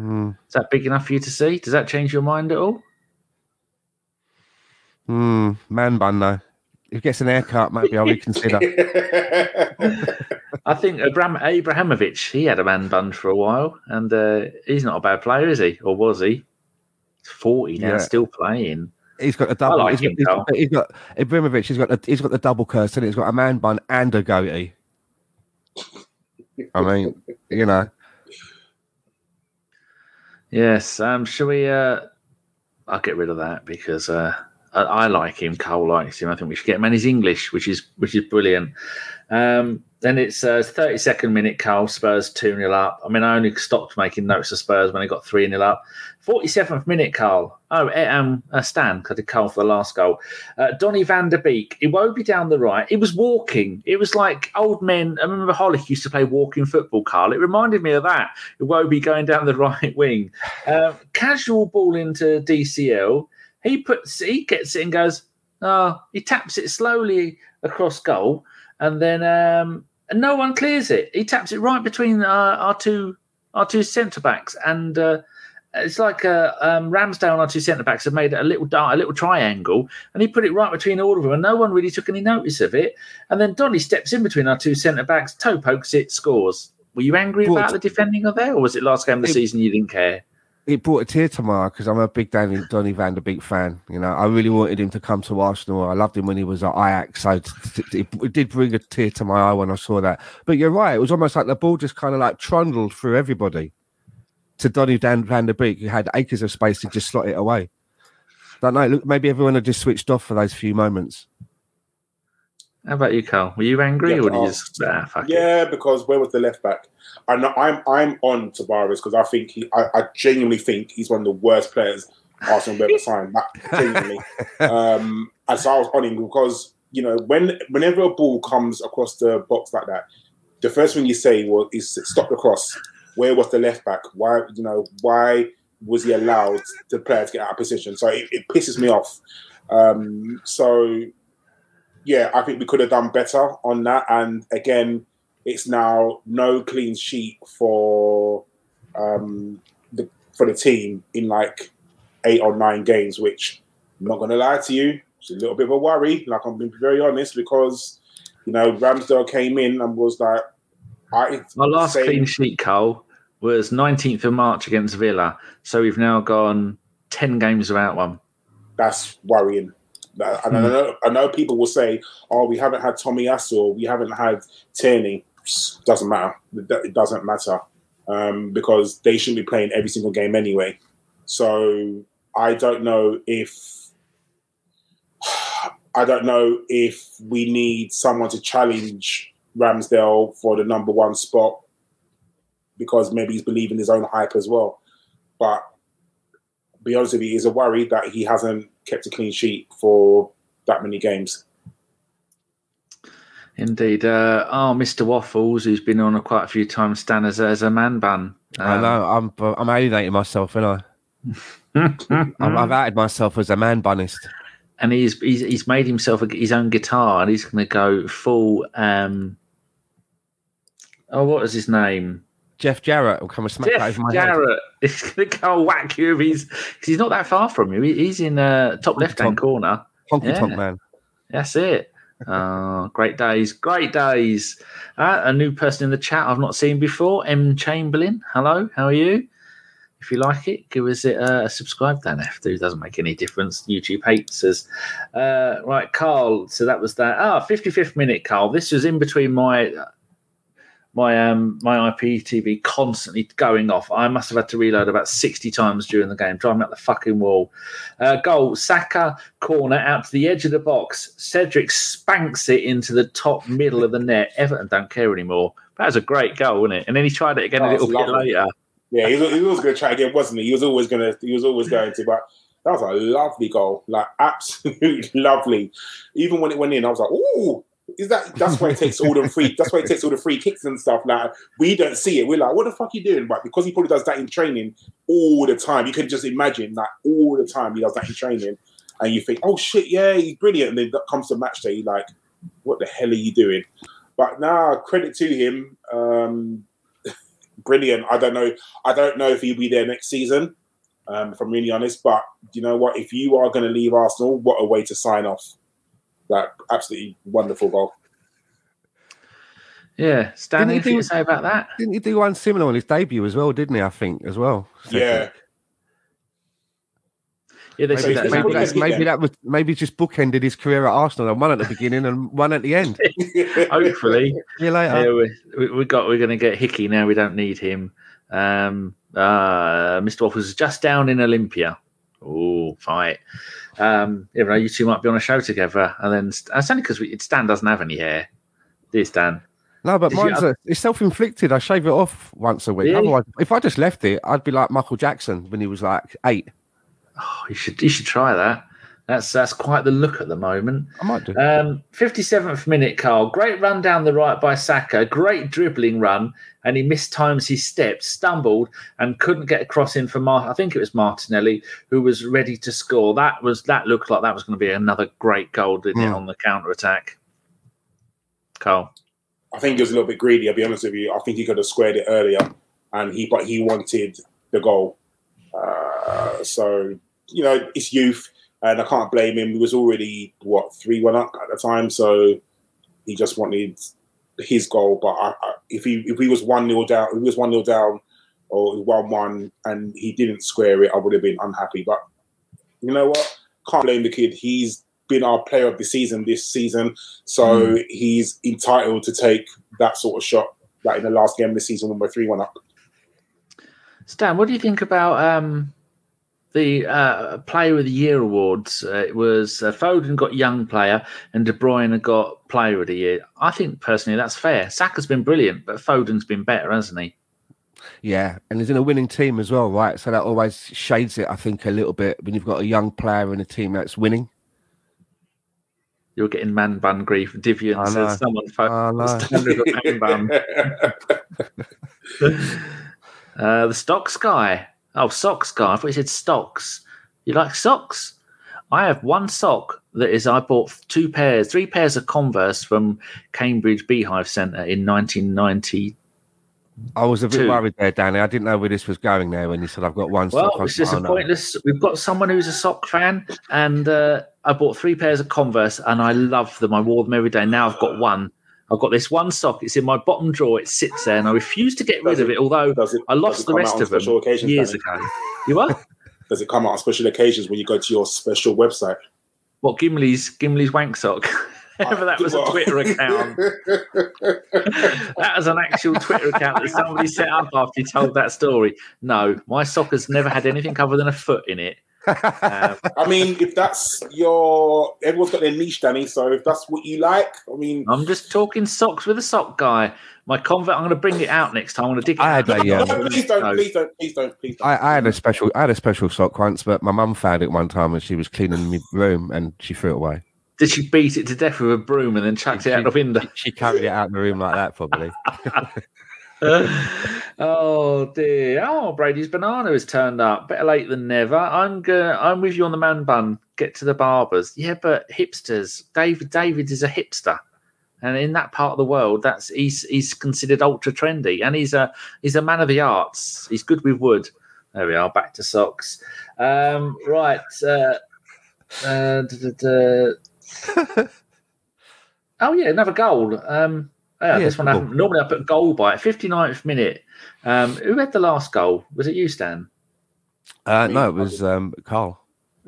Is that big enough for you to see? Does that change your mind at all? Man bun, though. If he gets an haircut, maybe I'll reconsider. I think Abramovich, he had a man bun for a while, and he's not a bad player, is he? Or was he? He's 40 now, still playing. He's got a double. Like he's got Abramovich. He's got the double curse, and he's got a man bun and a goatee. I mean, Yes, shall we? I'll get rid of that because I like him. Cole likes him. I think we should get him, and he's English, which is brilliant. Then it's 32nd minute. Cole, Spurs 2-0 up. I mean, I only stopped making notes of Spurs when he got 3-0 up. 47th minute, Cole. Oh, Stan, because I did Cole for the last goal. Donny van der Beek. He won't be down the right. He was walking. It was like old men. I remember Hollick used to play walking football, Carl. It reminded me of that. It won't be going down the right wing. Casual ball into DCL. He gets it and goes, he taps it slowly across goal. And then no one clears it. He taps it right between our two centre backs, and it's like Ramsdale and our two centre backs have made a little triangle, and he put it right between all of them, and no one really took any notice of it. And then Donny steps in between our two centre backs, toe pokes it, scores. Were you angry about the defending of there, or was it last game of the season you didn't care? It brought a tear to my eye because I'm a big Donny van der Beek fan. I really wanted him to come to Arsenal. I loved him when he was at Ajax. So it did bring a tear to my eye when I saw that. But you're right. It was almost like the ball just kind of trundled through everybody to Donny van der Beek, who had acres of space to just slot it away. Don't know. Look, maybe everyone had just switched off for those few moments. How about you, Carl? Were you angry or did you just fuck it? Because where was the left back? And I'm on Tavares because I think I genuinely think he's one of the worst players Arsenal ever signed. Genuinely, and so I was on him because you know whenever a ball comes across the box like that, the first thing you say is stop the cross. Where was the left back? Why why was he allowed the player to get out of position? So it pisses me off. So yeah, I think we could have done better on that. And again, it's now no clean sheet for the team in like 8 or 9 games, which I'm not going to lie to you, it's a little bit of a worry. Like I'm being very honest because you know Ramsdale came in and was like, my last clean sheet, Cole, was 19th of March against Villa. So we've now gone 10 games without one. That's worrying. And I know people will say, oh, we haven't had Tommy Asu, we haven't had Tierney. Doesn't matter. It doesn't matter because they shouldn't be playing every single game anyway. So I don't know if we need someone to challenge Ramsdale for the number one spot because maybe he's believing his own hype as well. But to be honest with you, it's a worry that he hasn't kept a clean sheet for that many games. Indeed. Mr. Waffles, who's been on quite a few times, Stan, as a man bun. I know, I'm alienating myself, aren't I? I've outed myself as a man bunist. And he's made himself his own guitar, and he's going to go full... what is his name? Jeff Jarrett will come and smack that over my head. Jeff Jarrett is going to go whack you if he's not that far from you. He's in top left-hand corner. Honky-tonk man. That's it. Great days. Great days. A new person in the chat I've not seen before, M. Chamberlain. Hello, how are you? If you like it, give us a subscribe down after. It doesn't make any difference. YouTube hates us. Right, Carl. So that was that. 55th minute, Carl. This was in between my IPTV constantly going off. I must have had to reload about 60 times during the game, driving up the fucking wall. Goal, Saka, corner out to the edge of the box. Cedric spanks it into the top middle of the net. Everton don't care anymore. That was a great goal, wasn't it? And then he tried it again a little bit later. Yeah, he was always going to try again, wasn't he? He was always going to. But that was a lovely goal, like absolutely lovely. Even when it went in, I was like, ooh. That's why it takes all the free. That's why it takes all the free kicks and stuff. Like we don't see it. We're like, what the fuck are you doing? But because he probably does that in training all the time, you can just imagine that all the time he does that in training, and you think, oh shit, yeah, he's brilliant. And then that comes to match day, you're like, what the hell are you doing? But nah, credit to him, brilliant. I don't know if he'll be there next season. If I'm really honest, but you know what? If you are going to leave Arsenal, what a way to sign off. Like, absolutely wonderful goal. Yeah. Stan, anything you say about that? Didn't he do one similar on his debut as well, didn't he, I think, as well? Yeah. Yeah, they say that. Maybe just bookended his career at Arsenal, and one at the beginning and one at the end. Hopefully. See you later. Yeah, we're going to get Hickey now. We don't need him. Mr. Waffles is just down in Olympia. Oh, fight. You two might be on a show together. And then it's only because Stan doesn't have any hair. Dear Stan. No, but it's self-inflicted. I shave it off once a week. Really? Otherwise, if I just left it, I'd be like Michael Jackson when he was like 8. Oh, you should try that. That's quite the look at the moment. I might do. 57th minute, Carl. Great run down the right by Saka. Great dribbling run. And he mistimes his steps, stumbled, and couldn't get a cross in for I think it was Martinelli, who was ready to score. That looked like that was going to be another great goal, didn't it, on the counter-attack? Carl? I think he was a little bit greedy, I'll be honest with you. I think he could have squared it earlier, but he wanted the goal. So, you know, it's youth. And I can't blame him. He was already, 3-1 up at the time, so he just wanted his goal. But if he was 1-0 down, or 1-1, and he didn't square it, I would have been unhappy. But you know what? Can't blame the kid. He's been our player of the season this season, so he's entitled to take that sort of shot. Like in the last game of the season when we're 3-1 up. Stan, what do you think about the Player of the Year awards, it was Foden got Young Player and De Bruyne got Player of the Year. I think personally that's fair. Saka's been brilliant, but Foden's been better, hasn't he? Yeah, and he's in a winning team as well, right? So that always shades it, I think, a little bit when you've got a young player in a team that's winning. You're getting man bun grief. Divian says someone the Stocks guy. Oh, socks guy. I thought he said stocks. You like socks? I have one sock that is, I bought three pairs of Converse from Cambridge Beehive Centre in 1992. I was a bit worried there, Danny. I didn't know where this was going there when you said I've got one sock. Well, it's just a pointless. We've got someone who's a sock fan, and I bought three pairs of Converse, and I love them. I wore them every day. Now I've got one. I've got this one sock. It's in my bottom drawer. It sits there, and I refuse to get rid of it, although I lost the rest of them years ago. You what? Does it come out on special occasions when you go to your special website? What, Gimley's Wank Sock? Whatever that was, a Twitter account. That was an actual Twitter account that somebody set up after you told that story. No, my sock has never had anything other than a foot in it. I mean, if that's everyone's got their niche, Danny, so if that's what you like, I mean... I'm just talking socks with a sock guy. My Convert, I'm going to bring it out next time. I'm going to dig it out. Please don't. I had a special sock once, but my mum found it one time and she was cleaning my room and she threw it away. Did she beat it to death with a broom and then chucked it out the window? She carried it out in the room like that, probably. Oh dear! Oh, Brady's banana has turned up. Better late than never. I'm with you on the man bun. Get to the barbers. Yeah, but hipsters. David is a hipster, and in that part of the world, that's he's considered ultra trendy, and he's a man of the arts. He's good with wood. There we are. Back to socks. Right. Oh yeah, another goal. This one happened. Normally I put goal by it. 59th minute. Who had the last goal? Was it you, Stan? No, it was Carl.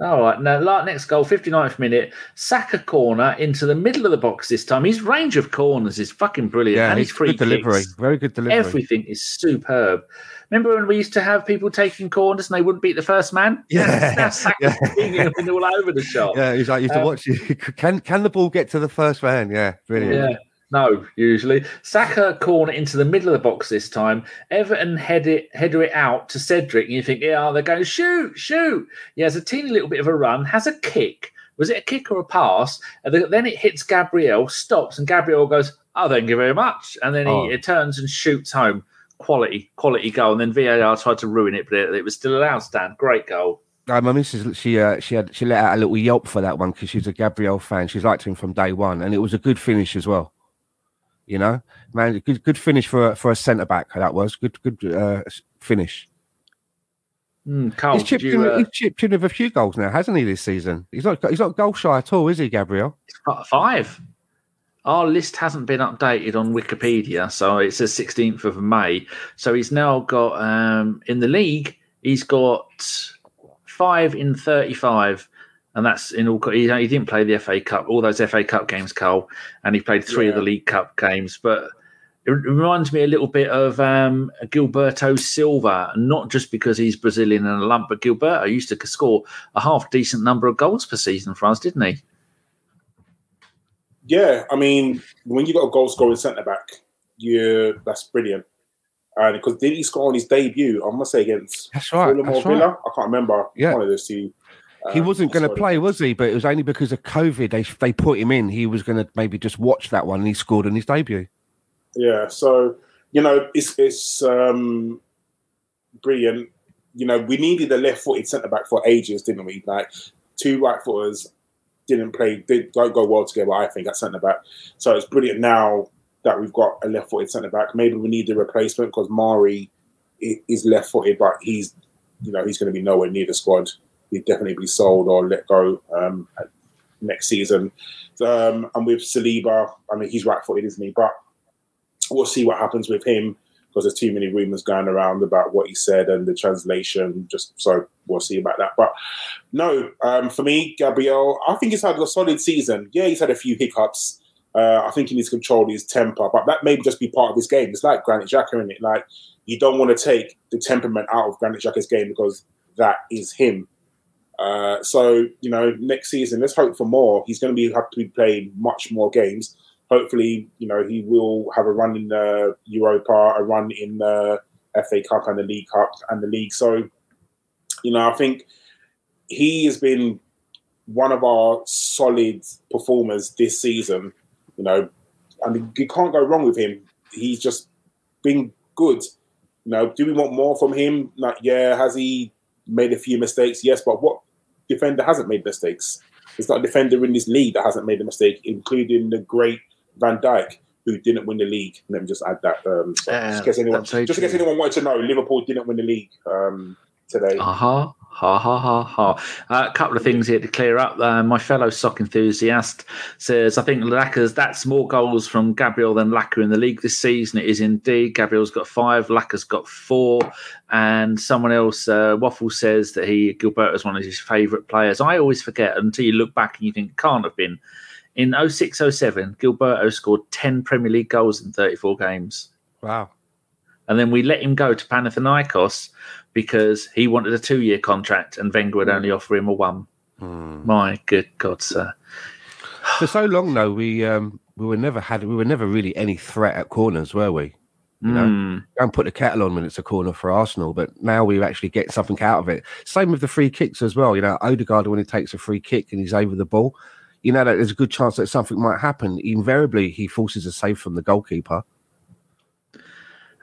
All right. Now, next goal, 59th minute. Saka corner into the middle of the box this time. His range of corners is fucking brilliant. Yeah, and his free kicks. Delivery. Very good delivery. Everything is superb. Remember when we used to have people taking corners and they wouldn't beat the first man? Yeah. Now Saka's been all over the shop. Yeah, he's like, you have to watch it. Can the ball get to the first man? Yeah, brilliant. Yeah. No, usually. Saka corner into the middle of the box this time. Everton header it out to Cedric. And you think, yeah, they're going, shoot. He has a teeny little bit of a run, has a kick. Was it a kick or a pass? And then it hits Gabriel, stops, and Gabriel goes, oh, thank you very much. And then he turns and shoots home. Quality goal. And then VAR tried to ruin it, but it was still allowed, Stan. Great goal. My missus, she let out a little yelp for that one because she's a Gabriel fan. She's liked him from day one. And it was a good finish as well. You know, man, good finish for a centre back. That was good finish. Carl, he's chipped in with a few goals now, hasn't he? This season, he's not goal shy at all, is he, Gabriel? He's got 5. Our list hasn't been updated on Wikipedia, so it says 16th of May. So he's now got in the league, he's got 5 in 35. And that's in all. He didn't play the FA Cup, all those FA Cup games, Cole, and he played 3 of the League Cup games. But it reminds me a little bit of Gilberto Silva, not just because he's Brazilian and a lump, but Gilberto used to score a half decent number of goals per season for us, didn't he? Yeah, I mean, when you got a goal scoring centre back, that's brilliant. And because did he score on his debut? I must say against Villa. I can't remember. Yeah, one of those two. He wasn't going to play, was he? But it was only because of COVID they put him in. He was going to maybe just watch that one, and he scored on his debut. Yeah, so you know it's brilliant. You know, we needed a left-footed centre back for ages, didn't we? Like 2 right-footers don't go well together. I think at centre back, so it's brilliant now that we've got a left-footed centre back. Maybe we need a replacement because Mari is left-footed, but he's going to be nowhere near the squad. He'd definitely be sold or let go next season. And with Saliba, I mean, he's right-footed, isn't he? But we'll see what happens with him because there's too many rumours going around about what he said and the translation. Just so we'll see about that. But no, for me, Gabriel, I think he's had a solid season. Yeah, he's had a few hiccups. I think he needs to control his temper. But that may just be part of his game. It's like Granit Xhaka, isn't it? Like, you don't want to take the temperament out of Granit Xhaka's game because that is him. So, you know, next season, let's hope for more. He's going to have to be playing much more games. Hopefully, you know, he will have a run in the Europa, a run in the FA Cup and the League Cup and the League. So, you know, I think he has been one of our solid performers this season. You know, I mean, you can't go wrong with him. He's just been good. You know, do we want more from him? Like, yeah, has he made a few mistakes? Yes, but what defender hasn't made mistakes? There's not a defender in this league that hasn't made a mistake, including the great Van Dijk, who didn't win the league. Let me just add that. Just in case anyone wanted to know, Liverpool didn't win the league today. A couple of things here to clear up. My fellow sock enthusiast says, I think that's more goals from Gabriel than Lacazette in the league this season. It is indeed. Gabriel's got 5, Lacazette's got 4. And someone else, Waffle, says that Gilbert is one of his favourite players. I always forget until you look back and you think, can't have been. In 06-07, Gilberto scored 10 Premier League goals in 34 games. Wow. And then we let him go to Panathinaikos because he wanted a 2-year contract and Wenger would only offer him a 1. Mm. My good God, sir. For so long, though, we were never really any threat at corners, were we? You know, don't put the kettle on when it's a corner for Arsenal, but now we actually get something out of it. Same with the free kicks as well. You know, Odegaard, when he takes a free kick and he's over the ball, you know that there's a good chance that something might happen. Invariably, he forces a save from the goalkeeper.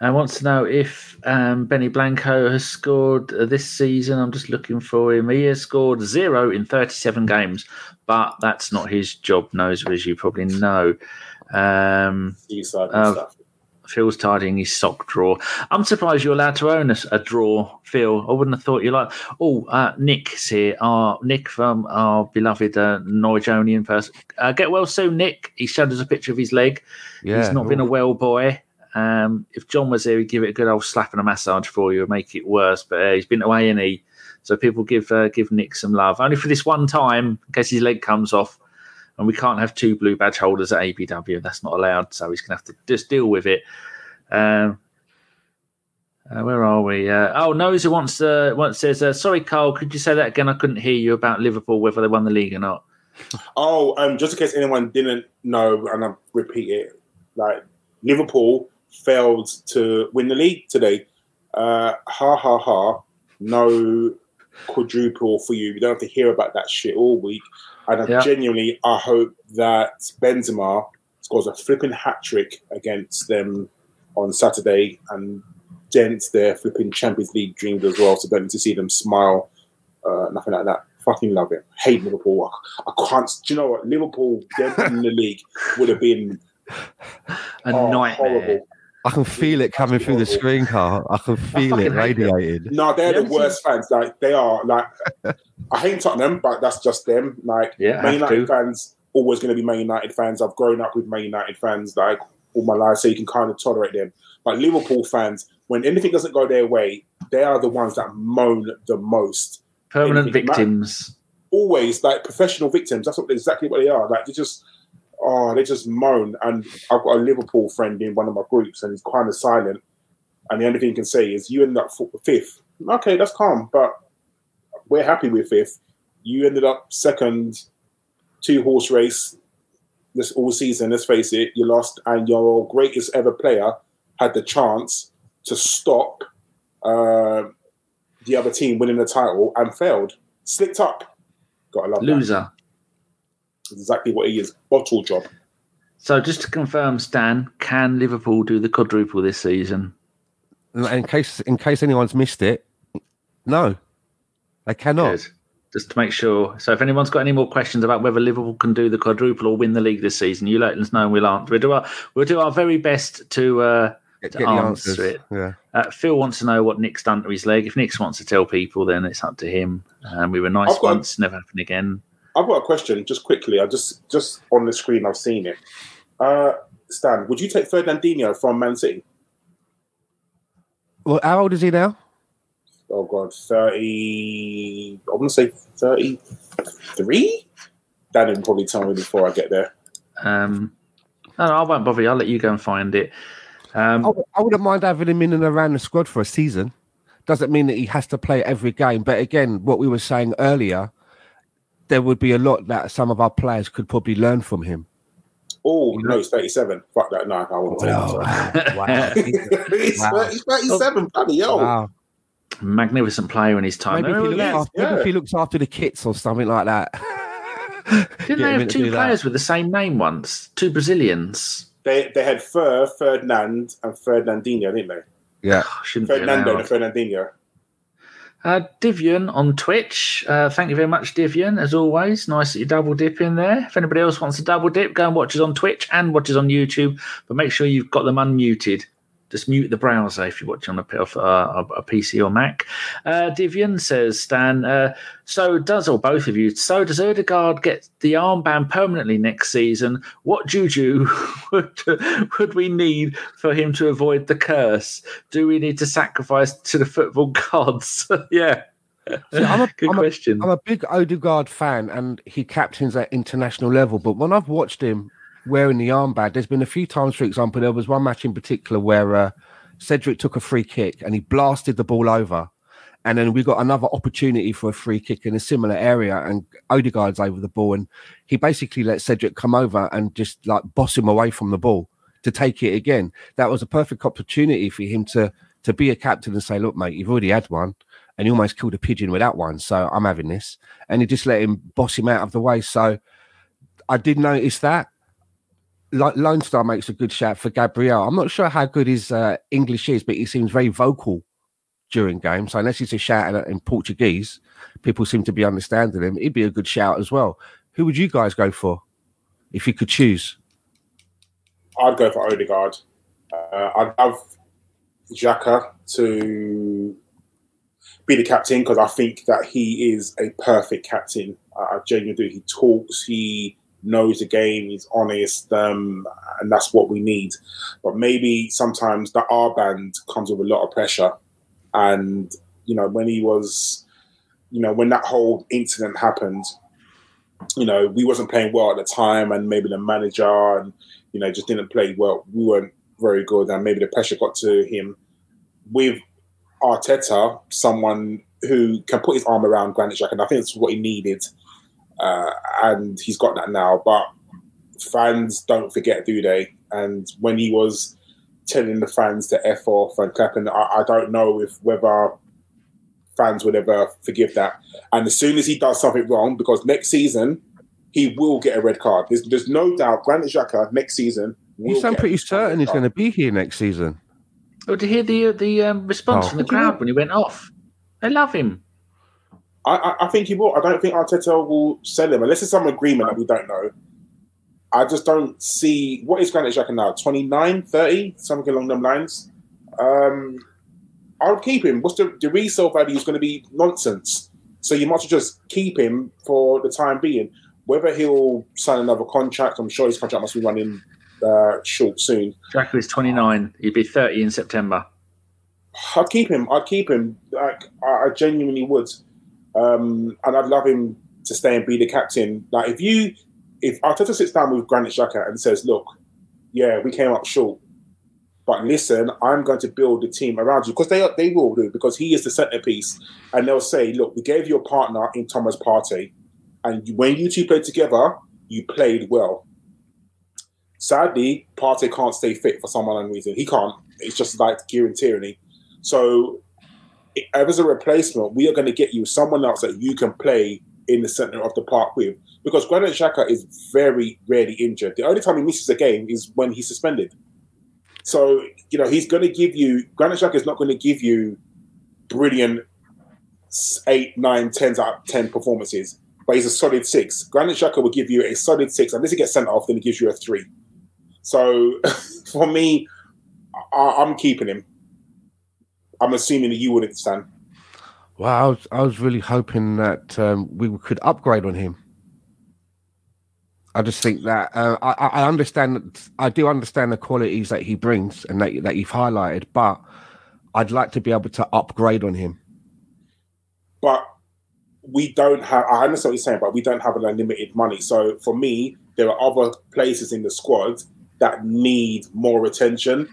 I want to know if Benny Blanco has scored this season. I'm just looking for him. He has scored 0 in 37 games, but that's not his job, Noser, as you probably know. Phil's tidying his sock drawer. I'm surprised you're allowed to own a drawer, Phil. I wouldn't have thought you like. Oh, Nick's here. Nick from our beloved Norwich-Onian person. Get well soon, Nick. He showed us a picture of his leg. Yeah, he's not been a well boy. If John was here, he'd give it a good old slap and a massage for you and make it worse. But he's been to A&E, so people give Nick some love. Only for this one time, in case his leg comes off. And we can't have 2 blue badge holders at ABW. That's not allowed, so he's going to have to just deal with it. Where are we? Noser says, sorry, Carl, could you say that again? I couldn't hear you about Liverpool, whether they won the league or not. Just in case anyone didn't know, and I'll repeat it, like Liverpool failed to win the league today. No quadruple for you. You don't have to hear about that shit all week. And genuinely, I hope that Benzema scores a flipping hat-trick against them on Saturday and dents their flipping Champions League dreams as well. So don't need to see them smile, nothing like that. Fucking love it. Hate Liverpool. I can't... Do you know what? Liverpool in the league would have been a nightmare. Horrible. I can feel it coming through the screen, Carl. I can feel it radiating. No, they're the worst fans. Like they are. Like I hate Tottenham, but that's just them. Like Man United fans, always going to be Man United fans. I've grown up with Man United fans like all my life, so you can kind of tolerate them. But Liverpool fans, when anything doesn't go their way, they are the ones that moan the most. Permanent victims. Always like professional victims. That's exactly what they are. Like they just. Oh, they just moan. And I've got a Liverpool friend in one of my groups and he's kind of silent. And the only thing he can say is, you ended up 5th. Okay, that's calm, but we're happy with 5th. You ended up 2nd, 2-horse race this all season, let's face it. You lost and your greatest ever player had the chance to stop the other team winning the title and failed. Slipped up. Gotta love that. Loser. Exactly what he is. Bottle job. So just to confirm, Stan, can Liverpool do the quadruple this season? In case anyone's missed it, no, they cannot. Good. Just to make sure. So if anyone's got any more questions about whether Liverpool can do the quadruple or win the league this season, you let us know and we'll answer. We'll do our very best to answer it. Yeah. Phil wants to know what Nick's done to his leg. If Nick wants to tell people, then it's up to him. We were nice once, never happen again. I've got a question, just quickly. I just on the screen, I've seen it. Stan, would you take Fernandinho from Man City? Well, how old is he now? Oh, God, 30... I want to say 33? Dad will probably tell me before I get there. No, I won't bother you. I'll let you go and find it. I wouldn't mind having him in and around the squad for a season. Doesn't mean that he has to play every game. But again, what we were saying earlier, there would be a lot that some of our players could probably learn from him. Oh, no, he's 37. Fuck that. No, I won't take that. Wow. He's 37, bloody yo. Wow. Magnificent player in his time. Maybe, if he looks after the kits or something like that. Didn't they have two players with the same name once? Two Brazilians. They had Ferdinand and Fernandinho, didn't they? Yeah. Fernando and Fernandinho. Divian on Twitch. Thank you very much, Divian, as always. Nice that you double dip in there. If anybody else wants to double dip, go and watch us on Twitch and watch us on YouTube, but make sure you've got them unmuted. Just mute the browser if you watch on a PC or Mac. Divian says, Stan, both of you, so does Odegaard get the armband permanently next season? What juju would we need for him to avoid the curse? Do we need to sacrifice to the football gods? Yeah. So Good question. I'm a big Odegaard fan, and he captains at international level, but when I've watched him wearing the armband, there's been a few times, for example, there was one match in particular where Cedric took a free kick and he blasted the ball over, and then we got another opportunity for a free kick in a similar area, and Odegaard's over the ball, and he basically let Cedric come over and just like boss him away from the ball to take it again. That was a perfect opportunity for him to be a captain and say, look mate, you've already had one and you almost killed a pigeon with that one, so I'm having this, and he just let him boss him out of the way. So I did notice that. Lone Star makes a good shout for Gabriel. I'm not sure how good his English is, but he seems very vocal during games. So unless he's a shout in Portuguese, people seem to be understanding him. He'd be a good shout as well. Who would you guys go for if you could choose? I'd go for Odegaard. I'd have Xhaka to be the captain because I think that he is a perfect captain. I genuinely do. He talks, he knows the game, he's honest, and that's what we need. But maybe sometimes the R-band comes with a lot of pressure. And, you know, when he was, you know, when that whole incident happened, you know, we wasn't playing well at the time, and maybe the manager, and, you know, just didn't play well. We weren't very good, and maybe the pressure got to him. With Arteta, someone who can put his arm around Granit Xhaka, and I think that's what he needed. And he's got that now, but fans don't forget, do they? And when he was telling the fans to F off and clapping, I don't know whether fans would ever forgive that. And as soon as he does something wrong, because next season he will get a red card. There's no doubt Granit Xhaka next season will. You sound pretty certain he's going to be here next season. Oh, to hear the response from the crowd when he went off. They love him. I think he will. I don't think Arteta will sell him unless it's some agreement that we don't know. I just don't see what is Granit Xhaka now, 29, 30, something along them lines. I would keep him. What's the resale value is going to be nonsense. So you might just keep him for the time being. Whether he'll sign another contract, I'm sure his contract must be running short soon. Xhaka is 29. He'd be 30 in September. I'd keep him. Like I genuinely would. And I'd love him to stay and be the captain. Like if Arteta sits down with Granit Xhaka and says, look, yeah, we came up short, but listen, I'm going to build the team around you, because they will do, because he is the centrepiece, and they'll say, look, we gave you a partner in Thomas Partey, and when you two played together, you played well. Sadly, Partey can't stay fit for some unknown reason. He can't. It's just like gear and tyranny. So as a replacement, we are going to get you someone else that you can play in the centre of the park with, because Granit Xhaka is very rarely injured. The only time he misses a game is when he's suspended. So, you know, Granit Xhaka is not going to give you brilliant 8, 9, 10s out of 10 performances, but he's a solid 6. Granit Xhaka will give you a solid 6. Unless he gets sent off, then he gives you a 3. So, for me, I'm keeping him. I'm assuming that you wouldn't, Stan. Well, I was really hoping that we could upgrade on him. I just think that I understand. I do understand the qualities that he brings and that you've highlighted, but I'd like to be able to upgrade on him. But we don't have. I understand what you're saying, but we don't have an unlimited money. So for me, there are other places in the squad that need more attention,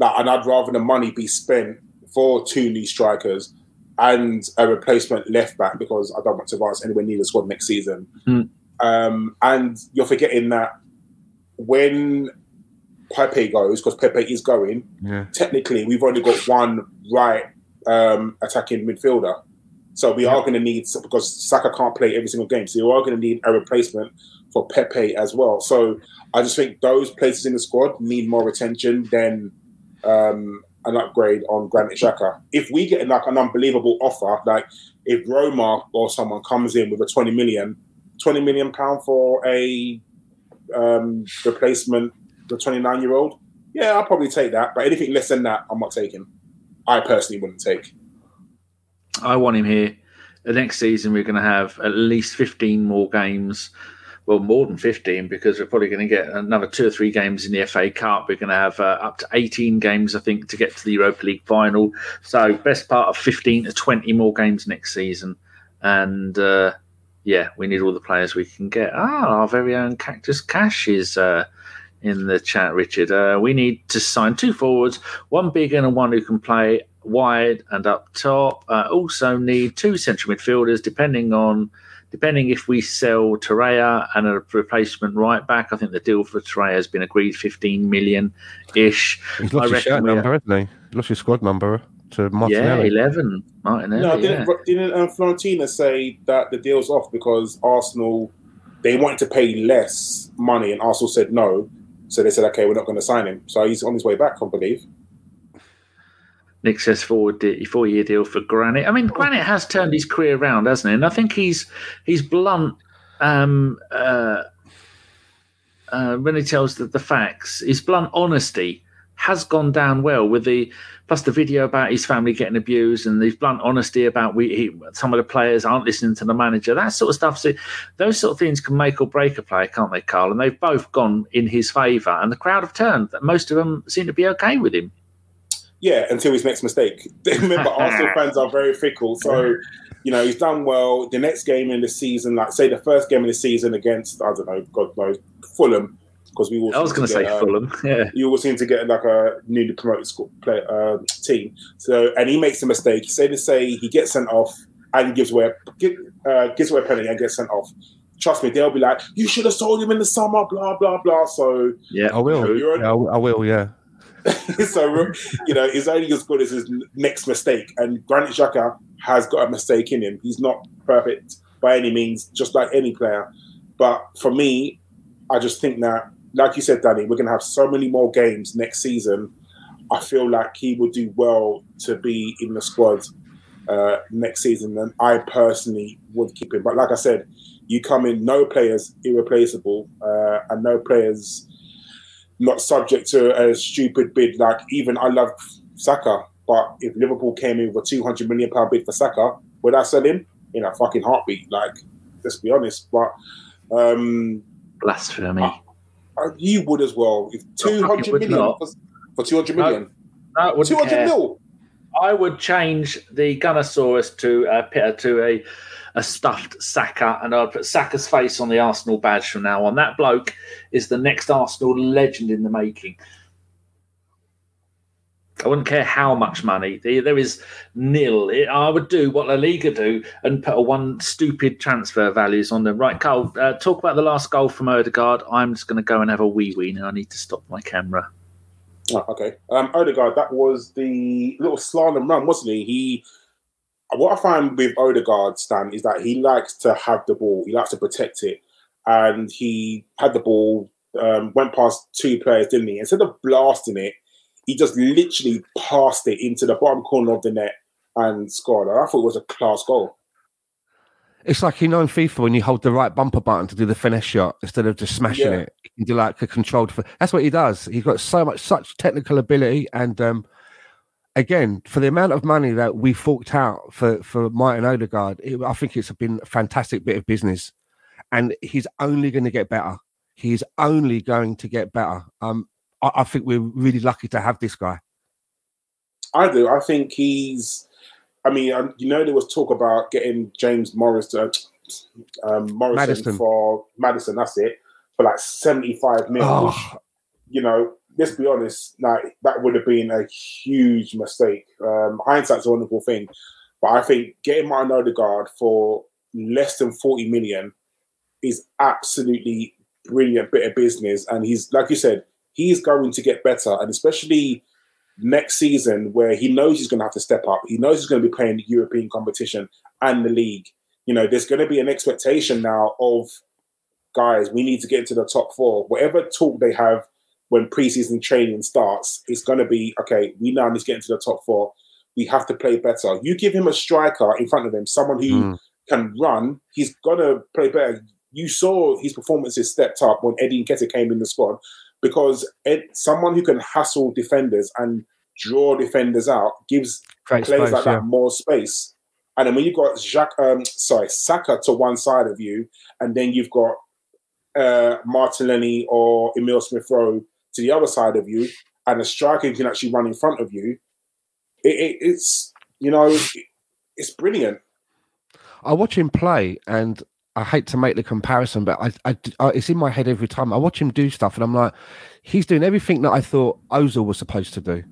and I'd rather the money be spent for two new strikers and a replacement left back, because I don't want Tavares anywhere near the squad next season. Mm. And you're forgetting that when Pepe goes, because Pepe is going, technically we've only got one right attacking midfielder. So we are going to need, because Saka can't play every single game, so you are going to need a replacement for Pepe as well. So I just think those places in the squad need more attention than an upgrade on Granit Xhaka. If we get like an unbelievable offer, like if Roma or someone comes in with a £20 million for a replacement, the 29-year-old, yeah, I'll probably take that. But anything less than that, I'm not taking. I personally wouldn't take. I want him here. The next season, we're going to have at least 15 more games. Well, more than 15, because we're probably going to get another 2 or 3 games in the FA Cup. We're going to have up to 18 games, I think, to get to the Europa League final. So best part of 15 to 20 more games next season. And, yeah, we need all the players we can get. Ah, our very own Cactus Cash is... in the chat, Richard. We need to sign 2 forwards, one big and one who can play wide and up top. Also need 2 central midfielders, depending if we sell Torreira and a replacement right back. I think the deal for Torreira has been agreed, 15 million ish. He's lost his shirt number, hasn't he? He lost his squad number to Martinelli. Yeah, 11. Martinelli. No, didn't Florentina say that the deal's off because Arsenal, they wanted to pay less money, and Arsenal said no. So they said, okay, we're not going to sign him. So he's on his way back, I believe. Nick says four-year deal for Granit. I mean, Granit has turned his career around, hasn't he? And I think he's blunt when he tells the facts. His blunt honesty has gone down well with plus the video about his family getting abused, and his blunt honesty about some of the players aren't listening to the manager, that sort of stuff. So those sort of things can make or break a player, can't they, Carl? And they've both gone in his favour, and the crowd have turned. Most of them seem to be okay with him. Yeah, until his next mistake. Remember, Arsenal fans are very fickle. So, he's done well. The next game in the season, like, say the first game of the season against, I don't know, God knows, Fulham, because we all. I was going to say Fulham. Yeah, you all seem to get like a newly promoted school play, team. So, and he makes a mistake. Say he gets sent off and gives away a penalty and gets sent off. Trust me, they'll be like, "You should have sold him in the summer." Blah blah blah. So yeah, I will. I will. Yeah. So he's only as good as his next mistake. And Granit Xhaka has got a mistake in him. He's not perfect by any means, just like any player. But for me, I just think that, like you said, Danny, we're going to have so many more games next season. I feel like he would do well to be in the squad next season, and I personally would keep him. But like I said, you come in, no players irreplaceable, and no players not subject to a stupid bid. Like, even I love Saka, but if Liverpool came in with a £200 million bid for Saka, would I sell him? In a fucking heartbeat, like, let's be honest. But... blasphemy. You would as well. If 200 million for 200 million. No, 200 mil. I would change the Gunnosaurus to a stuffed Saka, and I'd put Saka's face on the Arsenal badge from now on. That bloke is the next Arsenal legend in the making. I wouldn't care how much money. There is nil. I would do what La Liga do and put one stupid transfer values on them. Right, Carl, talk about the last goal from Odegaard. I'm just going to go and have a wee-wee now. I need to stop my camera. Oh, okay. Odegaard, that was the little slalom run, wasn't he? What I find with Odegaard, Stan, is that he likes to have the ball. He likes to protect it. And he had the ball, went past 2 players, didn't he? Instead of blasting it, he just literally passed it into the bottom corner of the net and scored. And I thought it was a class goal. It's like, in FIFA, when you hold the right bumper button to do the finesse shot instead of just smashing it. You can do like a controlled... That's what he does. He's got such technical ability. And again, for the amount of money that we forked out for Martin Odegaard, I think it's been a fantastic bit of business. And he's only going to get better. He's only going to get better. I think we're really lucky to have this guy. I do. I think he's... I mean, there was talk about getting James Madison. For Madison, that's it, for like 75 million. Oh. let's be honest, like, that would have been a huge mistake. Hindsight's a wonderful thing. But I think getting Martin Odegaard for less than 40 million is absolutely brilliant bit of business. And he's, like you said, he's going to get better. And especially next season, where he knows he's going to have to step up. He knows he's going to be playing the European competition and the league. You know, there's going to be an expectation now of, guys, we need to get into the top four. Whatever talk they have when preseason training starts, it's going to be, okay, we now need to get into the top four. We have to play better. You give him a striker in front of him, someone who can run, he's going to play better. You saw his performances stepped up when Eddie Nketiah came in the squad, because someone who can hassle defenders and draw defenders out gives players like that more space. And then when you've got Saka to one side of you, and then you've got Martinelli or Emile Smith-Rowe to the other side of you, and a striker who can actually run in front of you, it's, you know, it's brilliant. I watch him play, and I hate to make the comparison, but it's in my head every time. I watch him do stuff, and I'm like, he's doing everything that I thought Ozil was supposed to do.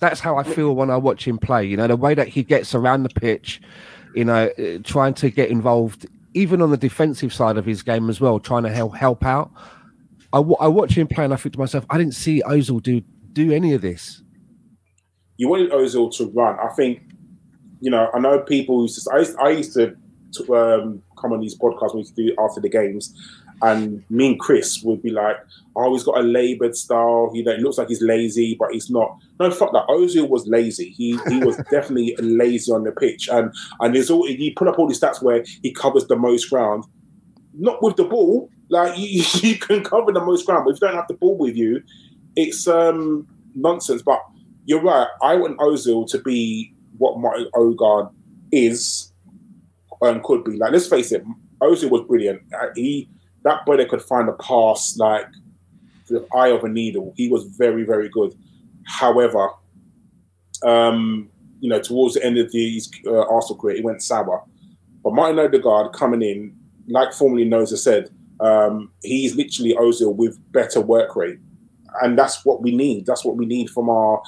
That's how I feel when I watch him play. You know, the way that he gets around the pitch, you know, trying to get involved, even on the defensive side of his game as well, trying to help out. I watch him play, and I think to myself, I didn't see Ozil do any of this. You wanted Ozil to run. I think, you know, I know people used to... I used to come on these podcasts we used to do after the games, and me and Chris would be like, oh, he's got a laboured style. He looks like he's lazy, but he's not. No, fuck that. Ozil was lazy. He was definitely lazy on the pitch. And there's all, he put up all these stats where he covers the most ground. Not with the ball. Like, you can cover the most ground, but if you don't have the ball with you, it's nonsense. But you're right. I want Ozil to be what Martin Odegaard is and could be. Like, let's face it, Ozil was brilliant. That boy that could find a pass like the eye of a needle. He was very, very good. However, you know, towards the end of his Arsenal career, he went sour. But Martin Odegaard coming in, like formerly Noza said, he's literally Ozil with better work rate. And that's what we need. That's what we need from our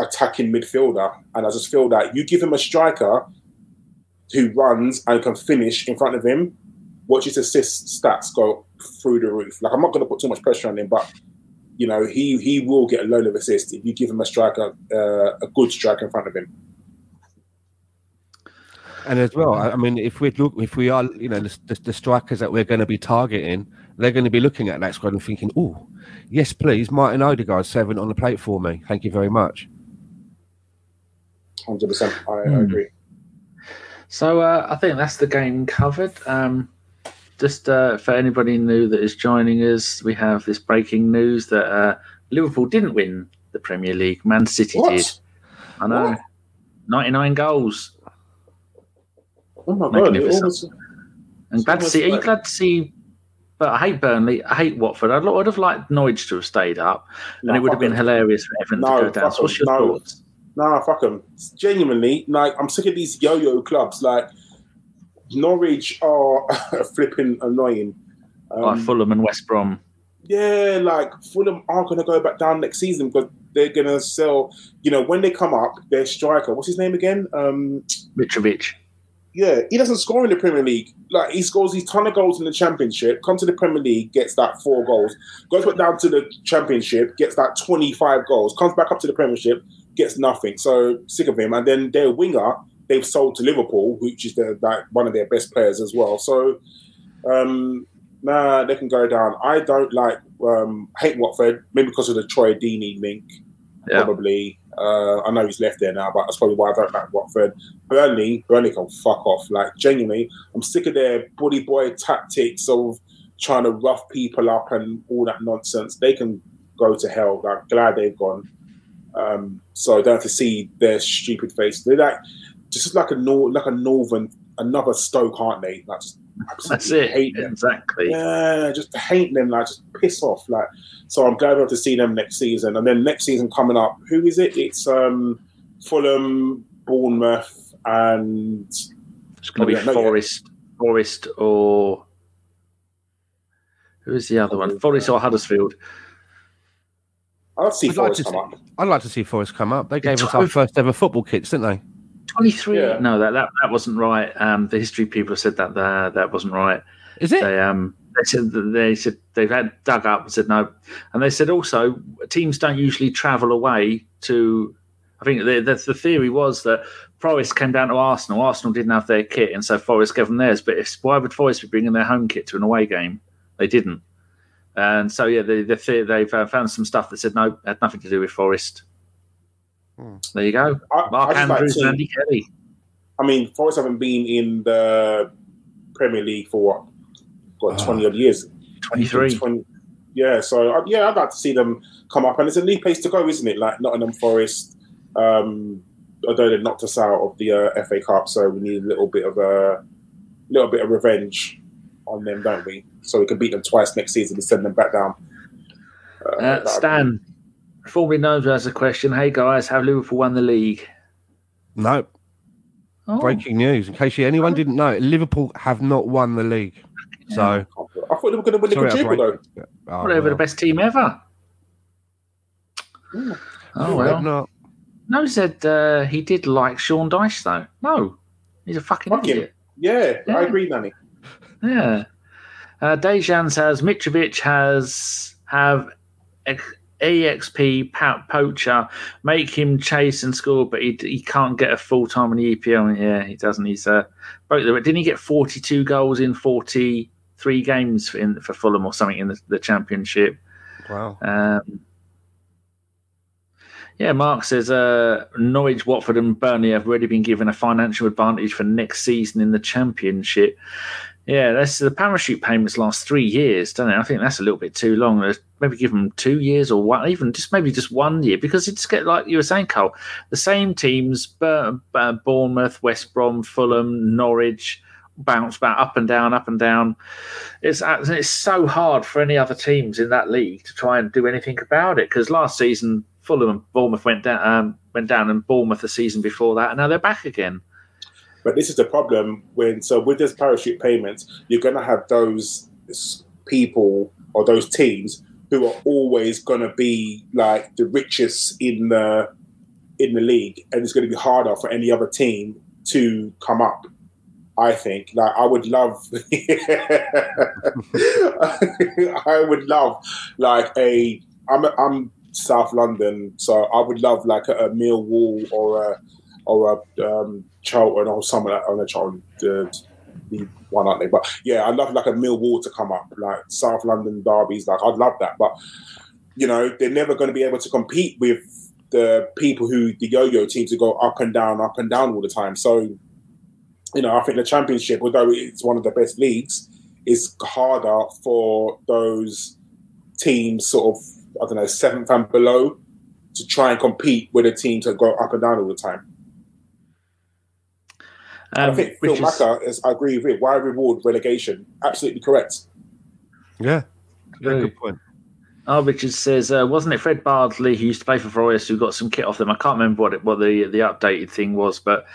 attacking midfielder. And I just feel that you give him a striker who runs and can finish in front of him, watch his assist stats go through the roof. Like, I'm not going to put too much pressure on him, but, you know, he will get a load of assists if you give him a striker, a good striker in front of him. And as well, I mean, if we are, you know, the strikers that we're going to be targeting, they're going to be looking at that squad and thinking, oh, yes, please, Martin Odegaard, serving on the plate for me. Thank you very much. 100%. I agree. So I think that's the game covered. Just for anybody new that is joining us, we have this breaking news that Liverpool didn't win the Premier League. Man City did. I know. What? 99 goals. Oh, my God. And glad to see. Are you glad to see? But I hate Burnley. I hate Watford. I would have liked Norwich to have stayed up, and it would have been hilarious for Everton to go down. So what's your thoughts? Nah, fuck them. Genuinely, like, I'm sick of these yo-yo clubs. Like, Norwich are flipping annoying. Like Fulham and West Brom. Yeah, like, Fulham are going to go back down next season because they're going to sell... You know, when they come up, their striker... What's his name again? Mitrovic. Yeah, he doesn't score in the Premier League. Like, he scores these ton of goals in the Championship, comes to the Premier League, gets that 4 goals, goes back down to the Championship, gets that 25 goals, comes back up to the Premiership, gets nothing. So, sick of him. And then their winger, they've sold to Liverpool, which is like one of their best players as well. So, nah, they can go down. I don't like, hate Watford, maybe because of the Troy Deeney link, probably. I know he's left there now, but that's probably why I don't like Watford. Burnley can fuck off. Like, genuinely, I'm sick of their bully boy tactics of trying to rough people up and all that nonsense. They can go to hell. Like, glad they've gone. So I don't have to see their stupid face. They're like, just like a northern, another Stoke, aren't they? Like, just absolutely hate them. Exactly. Yeah, just hate them. Like, just piss off. Like, so I'm glad we'll have to see them next season. And then next season coming up, who is it? It's Fulham, Bournemouth, and it's going to be Forest or who is the other one? Forest or Huddersfield. I'd like to see Forest come up. They gave us our first ever football kits, didn't they? 23. Yeah. No, that wasn't right. The history people said that wasn't right. Is it? They said they've had dug up and said no, and they said also teams don't usually travel away to. I think the theory was that Forest came down to Arsenal. Arsenal didn't have their kit, and so Forest gave them theirs. But why would Forest be bringing their home kit to an away game? They didn't. And so, yeah, they've found some stuff that said no, had nothing to do with Forest. There you go. Mark Andrews and Andy Kelly. I mean, Forest haven't been in the Premier League for, what, 20-odd years? 23. 20, yeah, so, yeah, I'd like to see them come up. And it's a new place to go, isn't it? Like Nottingham Forest, although they knocked us out of the FA Cup, so we need a little bit of revenge on them, don't we? So we can beat them twice next season and send them back down. Stan, formerly known to ask a question. Hey guys, have Liverpool won the league? No. Oh. Breaking news. In case anyone didn't know, Liverpool have not won the league. Yeah. So I thought they were going to win the quadruple though. They were the best team ever. Yeah. Oh well. Not. No, he said he did like Sean Dyche though. No, he's a fucking idiot. Yeah, I agree, Nanny. Yeah. Dejan says Mitrovic have EXP poacher, make him chase and score, but he can't get a full time in the EPL. Yeah, he doesn't. He's broke the record. Didn't he get 42 goals in 43 games for Fulham or something in the Championship? Wow. Yeah, Mark says Norwich, Watford and Burnley have already been given a financial advantage for next season in the Championship. Yeah, that's the parachute payments last 3 years, don't they? I think that's a little bit too long. Maybe give them 2 years or one, even just 1 year, because it's get like you were saying, Cole. The same teams: Bournemouth, West Brom, Fulham, Norwich, bounce back up and down, up and down. It's so hard for any other teams in that league to try and do anything about it, because last season Fulham and Bournemouth went down, and Bournemouth the season before that, and now they're back again. But this is the problem with this parachute payments, you're going to have those people or those teams who are always going to be like the richest in the league, and it's going to be harder for any other team to come up. I think, like, I would love like I'm South London, so I would love like a Millwall or a Charlton or someone like on the Charlton, one aren't they? But yeah, I'd love like a Millwall to come up, like South London derbies. Like I'd love that, but you know they're never going to be able to compete with the people who the yo-yo teams who go up and down all the time. So you know, I think the Championship, although it's one of the best leagues, is harder for those teams sort of seventh and below to try and compete with the teams that go up and down all the time. I think Phil Macca, I agree with it. Why reward relegation? Absolutely correct. Yeah, very good point. Richard says, wasn't it Fred Bardley who used to play for Forest who got some kit off them? I can't remember what the updated thing was, but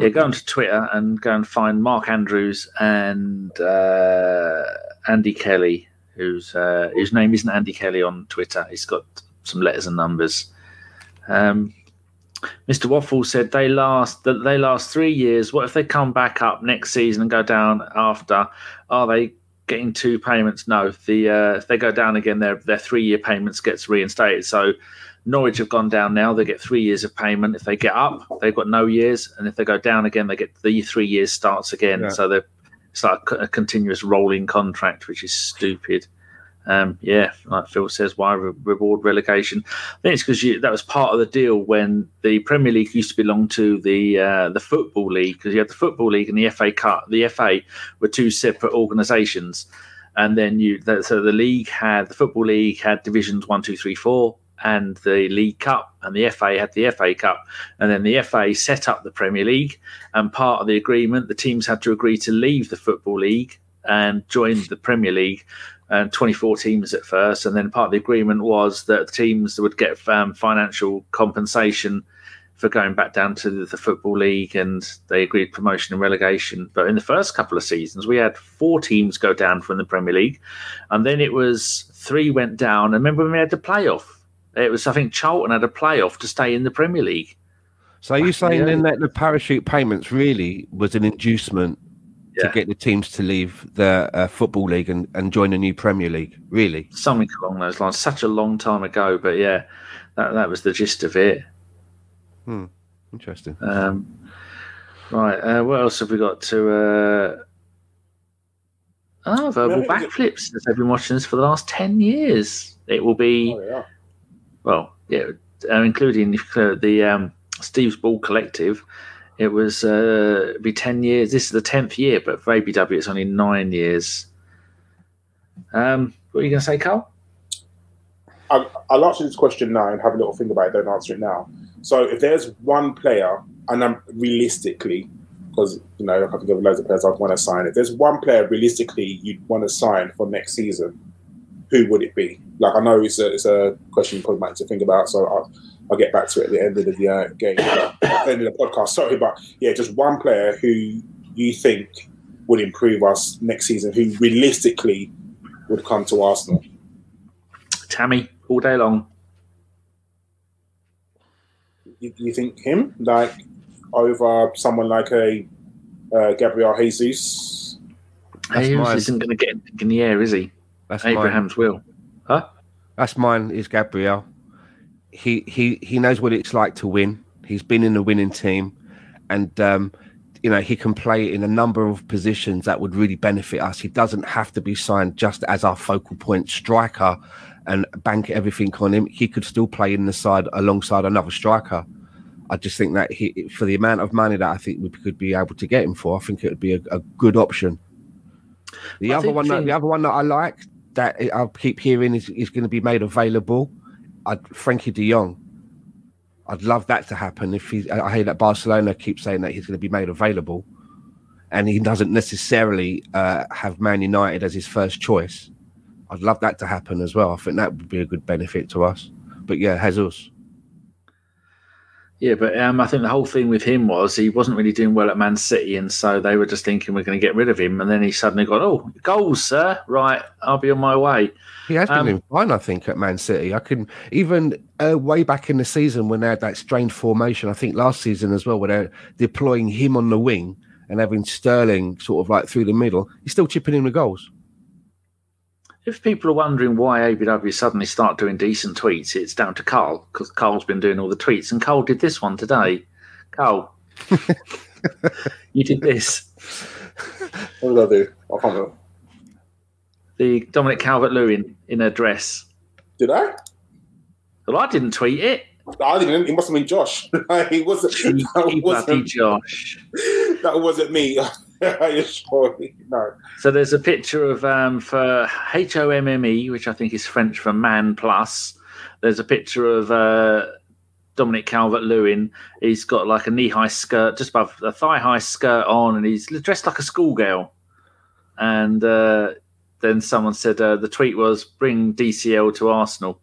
yeah, go onto Twitter and go and find Mark Andrews and Andy Kelly, whose name isn't Andy Kelly on Twitter. He's got some letters and numbers. Mr. Waffle said they last 3 years. What if they come back up next season and go down after? Are they getting two payments? No. If they go down again, their 3 year payments gets reinstated. So Norwich have gone down now. They get 3 years of payment. If they get up, they've got no years. And if they go down again, they get the 3 years starts again. Yeah. So it's like a continuous rolling contract, which is stupid. Yeah, like Phil says, why reward relegation? I think it's because that was part of the deal when the Premier League used to belong to the Football League, because you had the Football League and the FA Cup. The FA were two separate organisations, and then so the Football League had divisions 1, 2, 3, 4, and the League Cup, and the FA had the FA Cup, and then the FA set up the Premier League, and part of the agreement, the teams had to agree to leave the Football League and join the Premier League. 24 teams at first, and then part of the agreement was that teams would get financial compensation for going back down to the Football League, and they agreed promotion and relegation. But in the first couple of seasons, we had 4 teams go down from the Premier League, and then it was 3 went down. And remember when we had the playoff? It was, I think, Charlton had a playoff to stay in the Premier League. So are you saying then that the parachute payments really was an inducement to get the teams to leave the Football League and join the new Premier League, really? Something along those lines. Such a long time ago, but yeah, that was the gist of it. Hmm. Interesting. Right, what else have we got to... verbal backflips that they've been watching this for the last 10 years. It will be... Oh, yeah. Well, yeah, including the Steve's Ball Collective, it was be 10 years. This is the 10th year, but for ABW, it's only 9 years. What are you going to say, Carl? I'll answer this question now and have a little think about it. Don't answer it now. So if there's one player, and I'm realistically, because you know I can give loads of players I'd want to sign. If there's one player realistically you'd want to sign for next season, who would it be? Like, I know it's a question you probably might have to think about, so I'll get back to it at the end of the game, end of the podcast. Sorry, but yeah, just one player who you think would improve us next season, who realistically would come to Arsenal. Tammy, all day long. You think him, like over someone like a Gabriel Jesus? Jesus isn't going to get in the air, is he? That's Abraham's mine. Will. Huh? That's mine, is Gabriel. He knows what it's like to win. He's been in the winning team. And, you know, he can play in a number of positions that would really benefit us. He doesn't have to be signed just as our focal point striker and bank everything on him. He could still play in the side alongside another striker. I just think that he, for the amount of money that I think we could be able to get him for, I think it would be a good option. The other one that I like, that I'll keep hearing is going to be made available. Frankie de Jong. I'd love that to happen. I hate that Barcelona keeps saying that he's going to be made available, and he doesn't necessarily have Man United as his first choice. I'd love that to happen as well. I think that would be a good benefit to us. But yeah, Jesus. Yeah, but I think the whole thing with him was he wasn't really doing well at Man City, and so they were just thinking we're going to get rid of him, and then he suddenly got, oh, goals, sir. Right, I'll be on my way. He has been fine, I think, at Man City. I can even way back in the season when they had that strange formation, I think last season as well, where they're deploying him on the wing and having Sterling sort of like through the middle, he's still chipping in the goals. If people are wondering why ABW suddenly start doing decent tweets, it's down to Carl, because Carl's been doing all the tweets, and Carl did this one today. Carl, you did this. What did I do? I can't remember. The Dominic Calvert-Lewin in a dress. Did I? Well, I didn't tweet it. I didn't. It must have been Josh. It wasn't. Josh. That wasn't me. No. So there's a picture of for HOMME, which I think is French for Man Plus. There's a picture of Dominic Calvert-Lewin. He's got like a knee-high skirt, just above a thigh-high skirt on, and he's dressed like a schoolgirl. And then someone said the tweet was, "Bring DCL to Arsenal."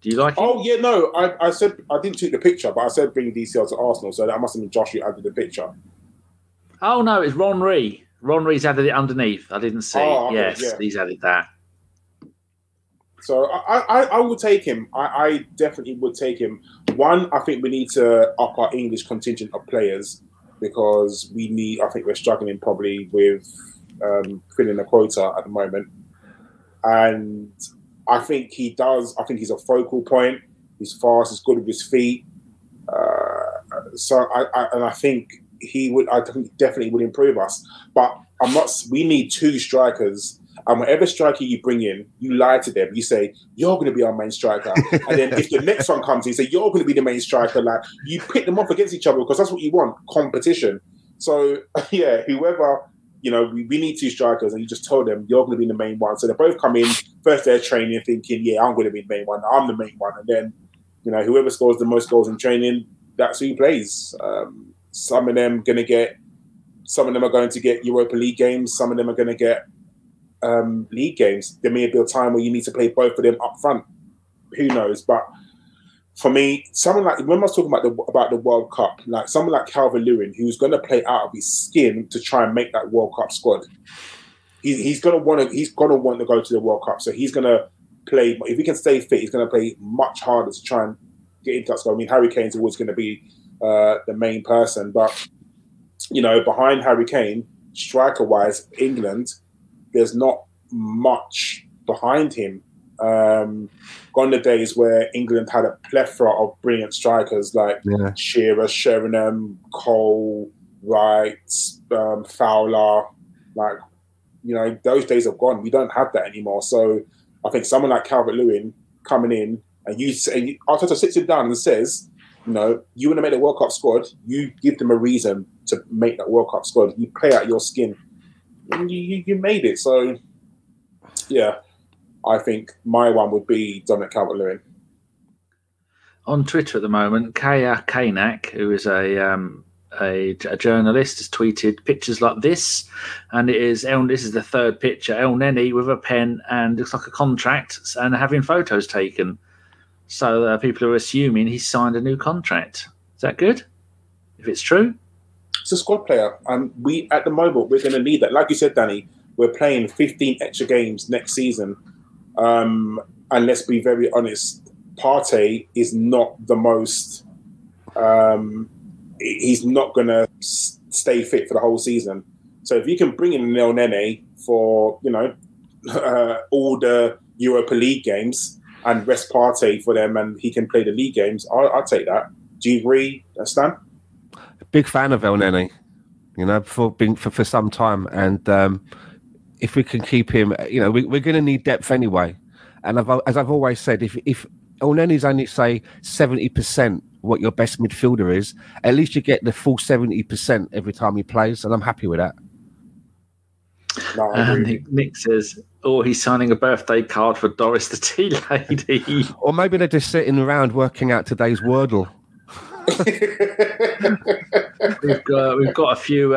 Do you like it? Oh yeah, no, I said I didn't tweet the picture, but I said bring DCL to Arsenal, so that must have been Josh who added the picture. Oh, no, it's Ron Ree. Ron Ree's added it underneath. I didn't see. Oh, yes, yeah. He's added that. So I would take him. I definitely would take him. One, I think we need to up our English contingent of players because I think we're struggling probably with filling the quota at the moment. And I think he does. I think he's a focal point. He's fast. He's good with his feet. I think... I definitely would improve us, but I'm not. We need two strikers, and whatever striker you bring in, you lie to them. You say you're going to be our main striker, and then if the next one comes, you say you're going to be the main striker. Like you pick them off against each other because that's what you want, competition. So yeah, whoever we need two strikers, and you just tell them you're going to be the main one. So they both come in first day of training thinking, yeah, I'm going to be the main one. I'm the main one, and then whoever scores the most goals in training, that's who plays. Some of them are going to get Europa League games. Some of them are going to get league games. There may be a time where you need to play both of them up front. Who knows? But for me, someone like when I was talking about the World Cup, like someone like Calvert-Lewin, who's going to play out of his skin to try and make that World Cup squad. He's going to want to go to the World Cup, so he's going to play, if he can stay fit, he's going to play much harder to try and get into that score. I mean, Harry Kane's always going to be the main person, but you know, behind Harry Kane, striker-wise, England, there's not much behind him. Gone the days where England had a plethora of brilliant strikers like Shearer, Sheringham, Cole, Wright, Fowler. Like, you know, those days have gone. We don't have that anymore. So I think someone like Calvert-Lewin coming in and you say, Arteta sits him down and says, you know, you want to make the World Cup squad, you give them a reason to make that World Cup squad. You play out your skin. And you made it. So, yeah. I think my one would be Dominic Calvert-Lewin. On Twitter at the moment, Kaya Kanak, who is a journalist, has tweeted pictures like this, and it is this is the third picture, Elneny with a pen and looks like a contract and having photos taken. So people are assuming he's signed a new contract. Is that good? If it's true, it's a squad player, and we at the moment we're going to need that. Like you said, Danny, we're playing 15 extra games next season. And let's be very honest, Partey is not the most, he's not going to stay fit for the whole season. So if you can bring in Elneny for, you know, all the Europa League games and rest Partey for them and he can play the league games, I'll take that. Do you agree, Stan? Big fan of Elneny, you know, for some time. And, if we can keep him, you know, we're going to need depth anyway. And as I've always said, if Elneny's only, say, 70% what your best midfielder is, at least you get the full 70% every time he plays, and I'm happy with that. No, Nick says, he's signing a birthday card for Doris the Tea Lady. Or maybe they're just sitting around working out today's Wordle. We've got a few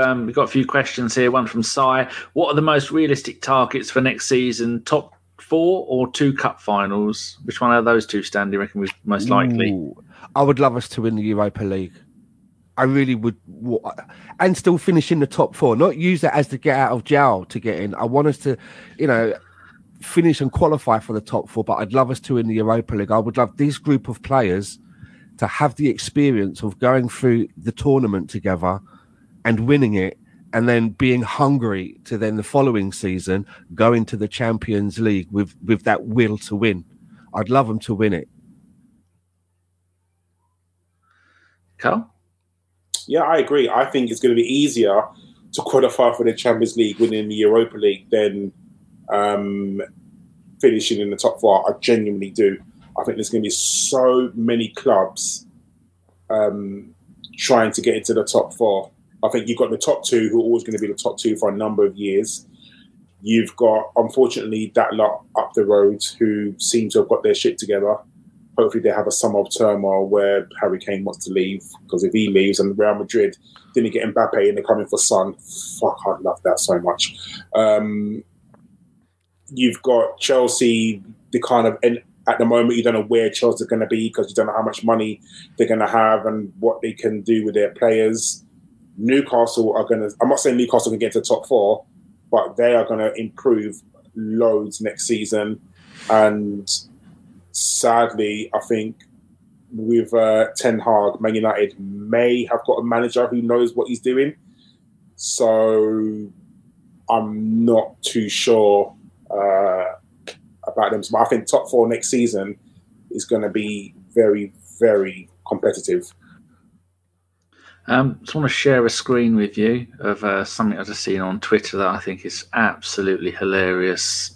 questions here. One from Si. What are the most realistic targets for next season? Top 4 or 2 cup finals? Which one are those two, Stan? Do you reckon was most likely? I would love us to win the Europa League. I really would, and still finish in the top 4. Not use that as the get out of jail to get in. I want us to, you know, finish and qualify for the top 4. But I'd love us to win the Europa League. I would love this group of players to have the experience of going through the tournament together and winning it, and then being hungry to then the following season go into the Champions League with that will to win. I'd love them to win it. Carl? Yeah, I agree. I think it's going to be easier to qualify for the Champions League winning the Europa League than finishing in the top 4. I genuinely do. I think there's going to be so many clubs trying to get into the top 4. I think you've got the top 2 who are always going to be the top 2 for a number of years. You've got, unfortunately, that lot up the road who seem to have got their shit together. Hopefully they have a summer of turmoil where Harry Kane wants to leave, because if he leaves and Real Madrid didn't get Mbappe and they're coming for Son, fuck, I'd love that so much. You've got Chelsea, the kind of... At the moment, you don't know where Chelsea are going to be because you don't know how much money they're going to have and what they can do with their players. Newcastle are going to... I'm not saying Newcastle can get to the top 4, but they are going to improve loads next season. And sadly, I think with Ten Hag, Man United may have got a manager who knows what he's doing. So I'm not too sure... about them. So I think top 4 next season is going to be very, very competitive. I just want to share a screen with you of something I've just seen on Twitter that I think is absolutely hilarious.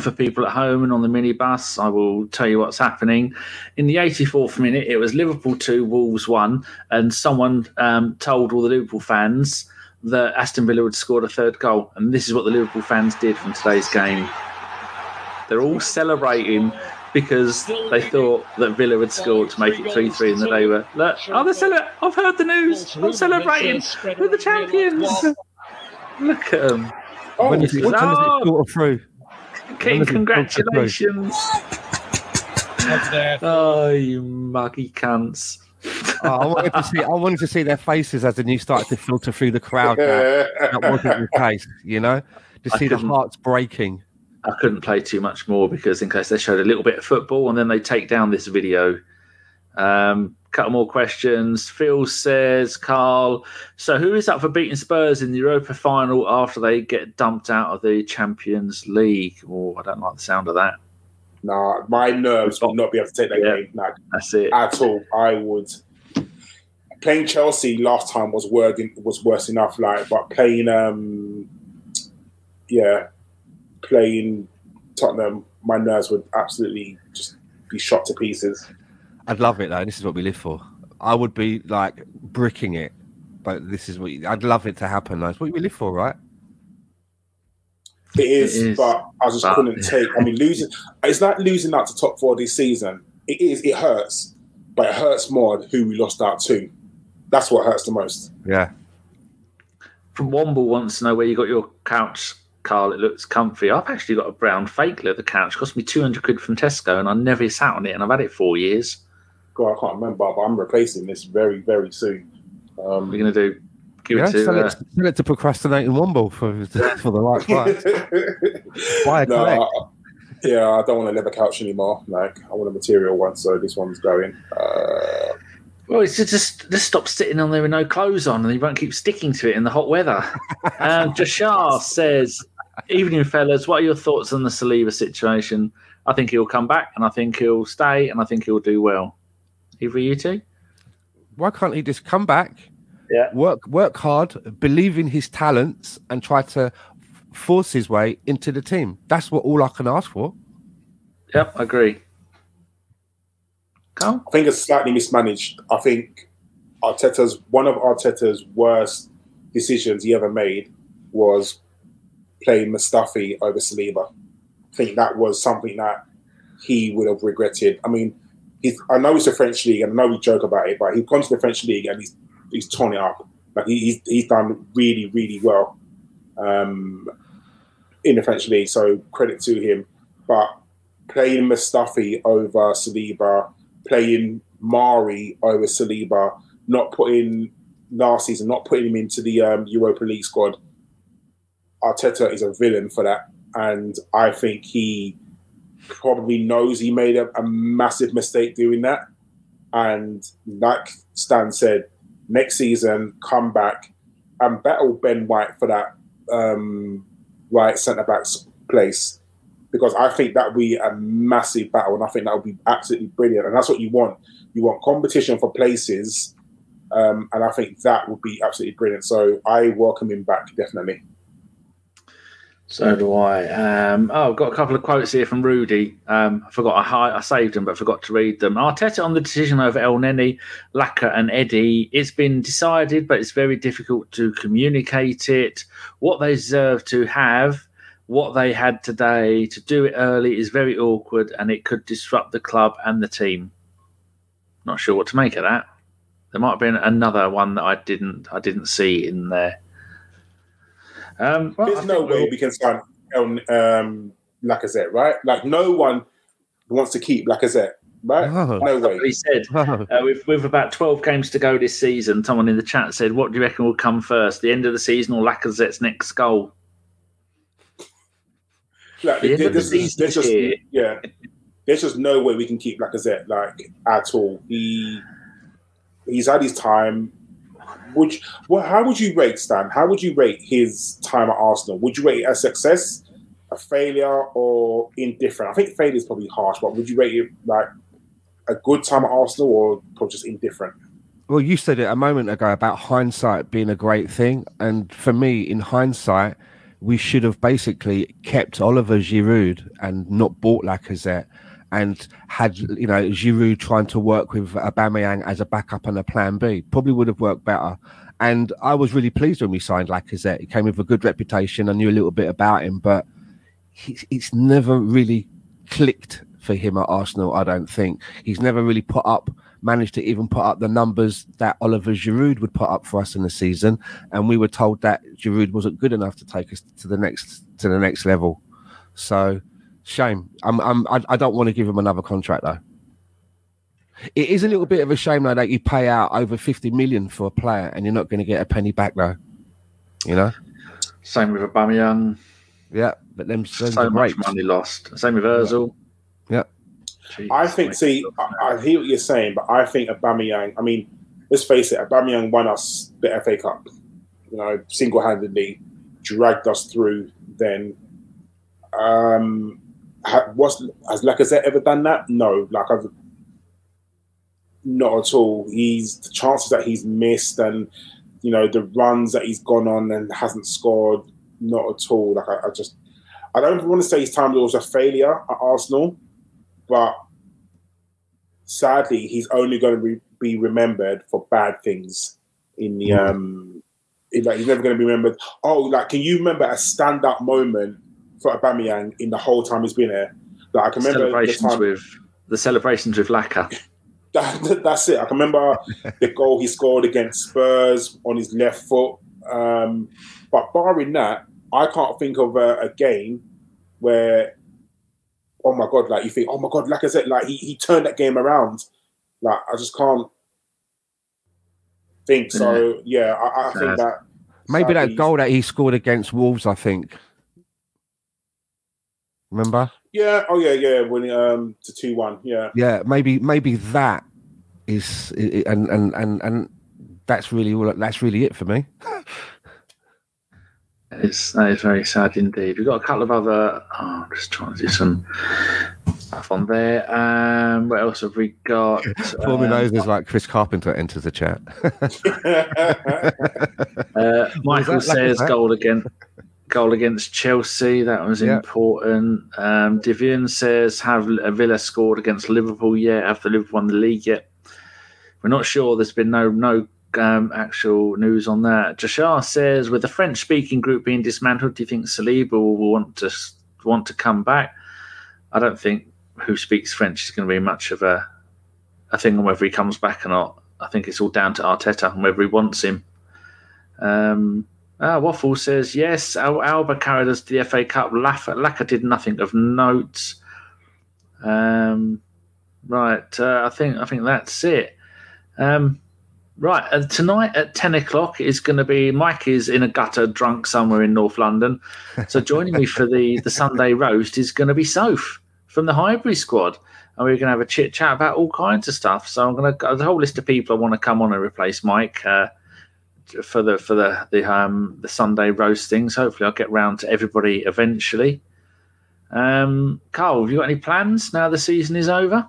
For people at home and on the minibus, I will tell you what's happening. In the 84th minute, it was Liverpool 2, Wolves 1, and someone told all the Liverpool fans that Aston Villa had scored a third goal. And this is what the Liverpool fans did from today's game. They're all celebrating because they thought that Villa had scored to make it 3-3 and that they were... Look, I've heard the news. I'm celebrating. We're the champions. Look at them. Oh, when through? King, congratulations. Oh, you muggy cunts. I wanted to see their faces as the news started to filter through the crowd. That wasn't the case, you know? To see the hearts breaking. I couldn't play too much more because in case they showed a little bit of football and then they take down this video. Couple more questions. Phil says, Carl, so who is up for beating Spurs in the Europa final after they get dumped out of the Champions League? Oh, I don't like the sound of that. Nah, my nerves would not be able to take that game. Nah, that's it. At all. I would. Playing Chelsea last time was worse enough. Like, but playing, playing Tottenham, my nerves would absolutely just be shot to pieces. I'd love it though. This is what we live for. I would be like bricking it, but this is what I'd love it to happen though. It's what we live for, right? It is. But I just couldn't take. I mean, losing. It's like losing out to top four this season. It is. It hurts, but it hurts more who we lost out to. That's what hurts the most. Yeah. From Womble wants to know where you got your couch, Carl. It looks comfy. I've actually got a brown fake leather couch. It cost me £200 from Tesco, and I never sat on it, and I've had it 4 years. God, I can't remember, but I'm replacing this very, very soon. We're going to do. Give it to procrastinating Womble for the right price. Buy a collect. I don't want a leather couch anymore. Like, I want a material one, so this one's going. Well, it's just stop sitting on there with no clothes on, and you won't keep sticking to it in the hot weather. Jashar says, "Evening, fellas. What are your thoughts on the Saliba situation? I think he'll come back, and I think he'll stay, and I think he'll do well. Either of you two? Why can't he just come back? Yeah, work hard, believe in his talents, and try to force his way into the team. That's what all I can ask for. Yep, I agree. Carl? I think it's slightly mismanaged. I think one of Arteta's worst decisions he ever made was playing Mustafi over Saliba. I think that was something that he would have regretted. I mean, I know it's the French league, and I know we joke about it, but he's gone to the French league and he's torn it up. Like he's done really, really well in the French league. So credit to him. But playing Mustafi over Saliba, playing Mari over Saliba, not putting him into the Europa League squad. Arteta is a villain for that, and I think he probably knows he made a massive mistake doing that. And like Stan said, next season, come back and battle Ben White for that right centre-back's place, because I think that would be a massive battle, and I think that would be absolutely brilliant. And that's what you want. You want competition for places, and I think that would be absolutely brilliant. So I welcome him back, definitely. So do I. I've got a couple of quotes here from Rudy. I saved them, but forgot to read them. Arteta on the decision over Elneny, Lacazette and Eddie. It's been decided, but it's very difficult to communicate it. What they deserve to have, what they had today, to do it early is very awkward, and it could disrupt the club and the team. Not sure what to make of that. There might have been another one that I didn't see in there. Well, there's no way we can sign Lacazette, right? Like, no one wants to keep Lacazette, right? Oh, no way. He said, with about 12 games to go this season, someone in the chat said, what do you reckon will come first, the end of the season or Lacazette's next goal? Like, there's just no way we can keep Lacazette, like, at all. He's had his time. How would you rate, Stan? How would you rate his time at Arsenal? Would you rate it a success, a failure, or indifferent? I think failure is probably harsh, but would you rate it like a good time at Arsenal or probably just indifferent? Well, you said it a moment ago about hindsight being a great thing. And for me, in hindsight, we should have basically kept Oliver Giroud and not bought Lacazette, and had, you know, Giroud trying to work with Aubameyang as a backup and a plan B. Probably would have worked better. And I was really pleased when we signed Lacazette. He came with a good reputation. I knew a little bit about him, but it's never really clicked for him at Arsenal, I don't think. He's never really managed to even put up the numbers that Oliver Giroud would put up for us in the season. And we were told that Giroud wasn't good enough to take us to the next level. So... shame. I don't want to give him another contract though. It is a little bit of a shame though that you pay out over 50 million for a player and you're not going to get a penny back though. You know. Same with Aubameyang. Yeah, But them so much money lost. Same with Ozil. Yeah. Jeez, I think. See, I hear what you're saying, but I think Aubameyang. I mean, let's face it. Aubameyang won us the FA Cup. You know, single-handedly dragged us through. Then, has Lacazette ever done that? No, not at all. He's the chances that he's missed, and you know the runs that he's gone on and hasn't scored. Not at all. Like I don't want to say his time was a failure at Arsenal, but sadly, he's only going to be remembered for bad things. In the he's never going to be remembered. Oh, like can you remember a standout moment for Aubameyang in the whole time he's been here? Like I can remember the celebrations with Laka. That's it. I can remember the goal he scored against Spurs on his left foot. But barring that, I can't think of a game where, oh my God, like you think, oh my God, Lacazette, like he turned that game around. Like I just can't think. So yeah, I think that maybe that goal that he scored against Wolves, I think. Remember? Yeah. Oh yeah, yeah. When to 2-1. Yeah. Yeah. Maybe that is and that's really all. That's really it for me. That is very sad indeed. We've got a couple of other... Oh, I'm just trying to do some stuff on there. What else have we got? Forming those is like Chris Carpenter enters the chat. Michael says goal against Chelsea. That was important. Divian says, have Villa scored against Liverpool yet? Have the Liverpool won the league yet? We're not sure. There's been no actual news on that. Jashar says, with the French-speaking group being dismantled, do you think Saliba will want to come back? I don't think who speaks French is going to be much of a thing on whether he comes back or not. I think it's all down to Arteta and whether he wants him. Waffle says, yes, Alba carried us to the FA Cup. Laka did nothing of note. Right, I think that's it. Right, tonight at 10 o'clock is going to be... Mike is in a gutter drunk somewhere in North London. So joining me for the Sunday roast is going to be Soph from the Highbury squad. And we're going to have a chit-chat about all kinds of stuff. So I'm going to... The whole list of people I want to come on and replace Mike for the Sunday roast things. Hopefully I'll get round to everybody eventually. Carl, have you got any plans now the season is over?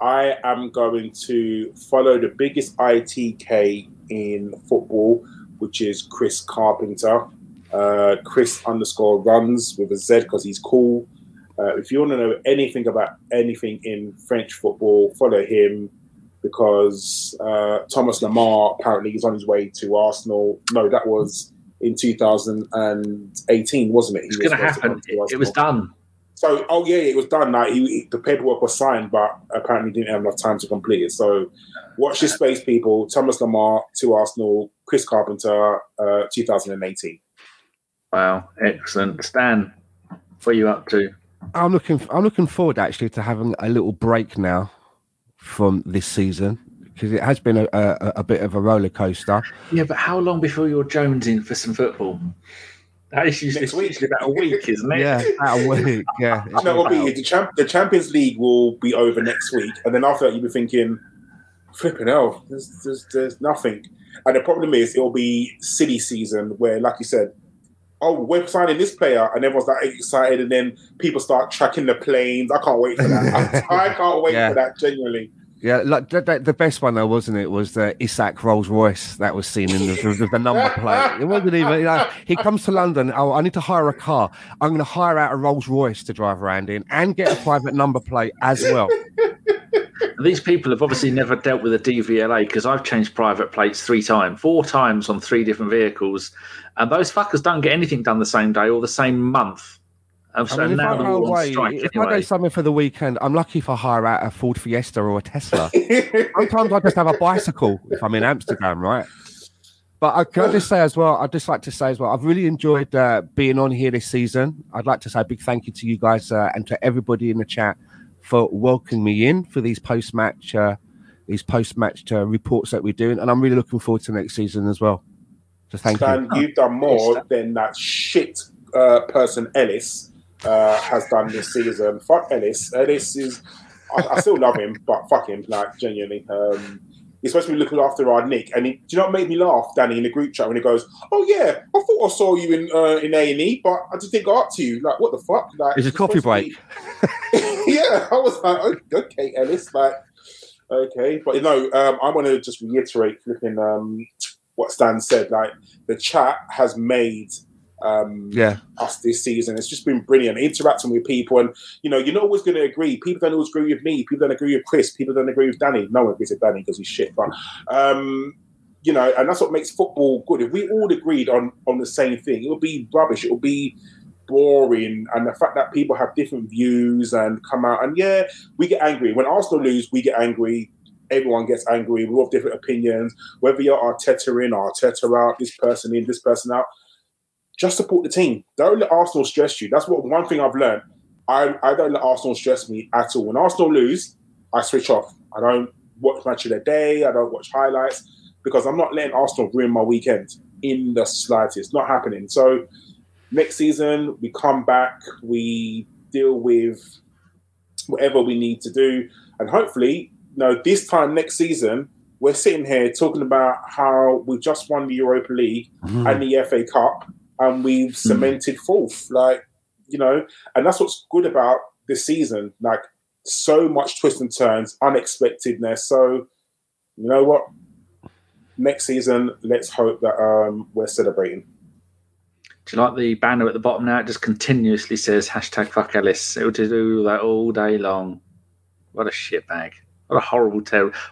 I am going to follow the biggest ITK in football, which is Chris Carpenter. Chris_runs with a Z because he's cool. If you want to know anything about anything in French football, follow him because Thomas Lemar apparently is on his way to Arsenal. No, that was in 2018, wasn't it? It's going to happen. It was done. So, it was done. Like the paperwork was signed, but apparently didn't have enough time to complete it. So, watch this space, people. Thomas Lemar to Arsenal, Chris Carpenter, 2018. Wow, excellent. Stan, what are you up to? I'm looking forward actually to having a little break now from this season because it has been a bit of a roller coaster. Yeah, but how long before you're jonesing for some football? That issue's next week. About a week, isn't it? Yeah, about a week. Yeah. The Champions League will be over next week, and then after that, you'll be thinking, "Flipping hell, there's nothing." And the problem is, it'll be silly season where, like you said, we're signing this player, and everyone's like excited, and then people start tracking the planes. I can't wait for that. I can't wait for that. Genuinely. Yeah, like the best one though, wasn't it? Was the Isak Rolls Royce that was seen in the number plate? It wasn't even. He comes to London. Oh, I need to hire a car. I'm going to hire out a Rolls Royce to drive around in and get a private number plate as well. These people have obviously never dealt with a DVLA because I've changed private plates 4 times on 3 different vehicles, and those fuckers don't get anything done the same day or the same month. If I go somewhere for the weekend, I'm lucky if I hire out a Ford Fiesta or a Tesla. Sometimes I just have a bicycle if I'm in Amsterdam, right? But I'd just like to say as well, I've really enjoyed being on here this season. I'd like to say a big thank you to you guys and to everybody in the chat for welcoming me in for these post-match reports that we're doing. And I'm really looking forward to next season as well. So thank you. Stan, you've done more than that shit person Ellis has done this season. Fuck Ellis. Ellis is... I still love him, but fuck him, like, genuinely. He's supposed to be looking after our Nick. And he, do you know what made me laugh, Danny, in the group chat when he goes, "Oh, yeah, I thought I saw you in A&E, but I just didn't go up to you." Like, what the fuck? Like, it's a coffee break. Yeah, I was like, okay, Ellis, like, okay. But, you know, I want to just reiterate flipping what Stan said. Like, the chat has made... us this season. It's just been brilliant interacting with people, and you know, you're not always going to agree. People don't always agree with me, people don't agree with Chris, people don't agree with Danny. No one agrees with Danny because he's shit, but you know, and that's what makes football good. If we all agreed on the same thing, it would be rubbish, it would be boring. And the fact that people have different views and come out, and yeah, we get angry when Arsenal lose, we get angry. Everyone gets angry. We all have different opinions, whether you're Arteta in, Arteta out, this person in, this person out. Just support the team. Don't let Arsenal stress you. That's what one thing I've learned. I don't let Arsenal stress me at all. When Arsenal lose, I switch off. I don't watch match of the day. I don't watch highlights because I'm not letting Arsenal ruin my weekend in the slightest. It's not happening. So next season, we come back. We deal with whatever we need to do. And hopefully, you know, this time next season, we're sitting here talking about how we just won the Europa League and the FA Cup. And we've cemented fourth, like, you know, and that's what's good about this season. Like, so much twists and turns, unexpectedness. So, you know what? Next season, let's hope that we're celebrating. Do you like the banner at the bottom now? It just continuously says hashtag fuck Ellis. It will do that all day long. What a shitbag. What a horrible,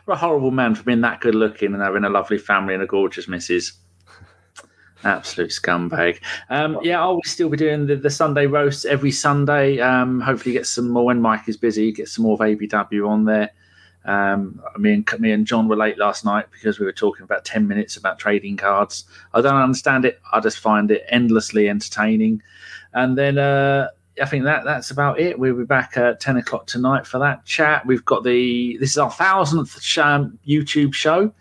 what a horrible man for being that good looking and having a lovely family and a gorgeous missus. Absolute scumbag. Yeah, I'll still be doing the Sunday roasts every Sunday. Hopefully get some more when Mike is busy, get some more of ABW on there. Me and John were late last night because we were talking about 10 minutes about trading cards. I don't understand it. I just find it endlessly entertaining. And then I think that's about it. We'll be back at 10 o'clock tonight for that chat. We've got this is our 1,000th YouTube show.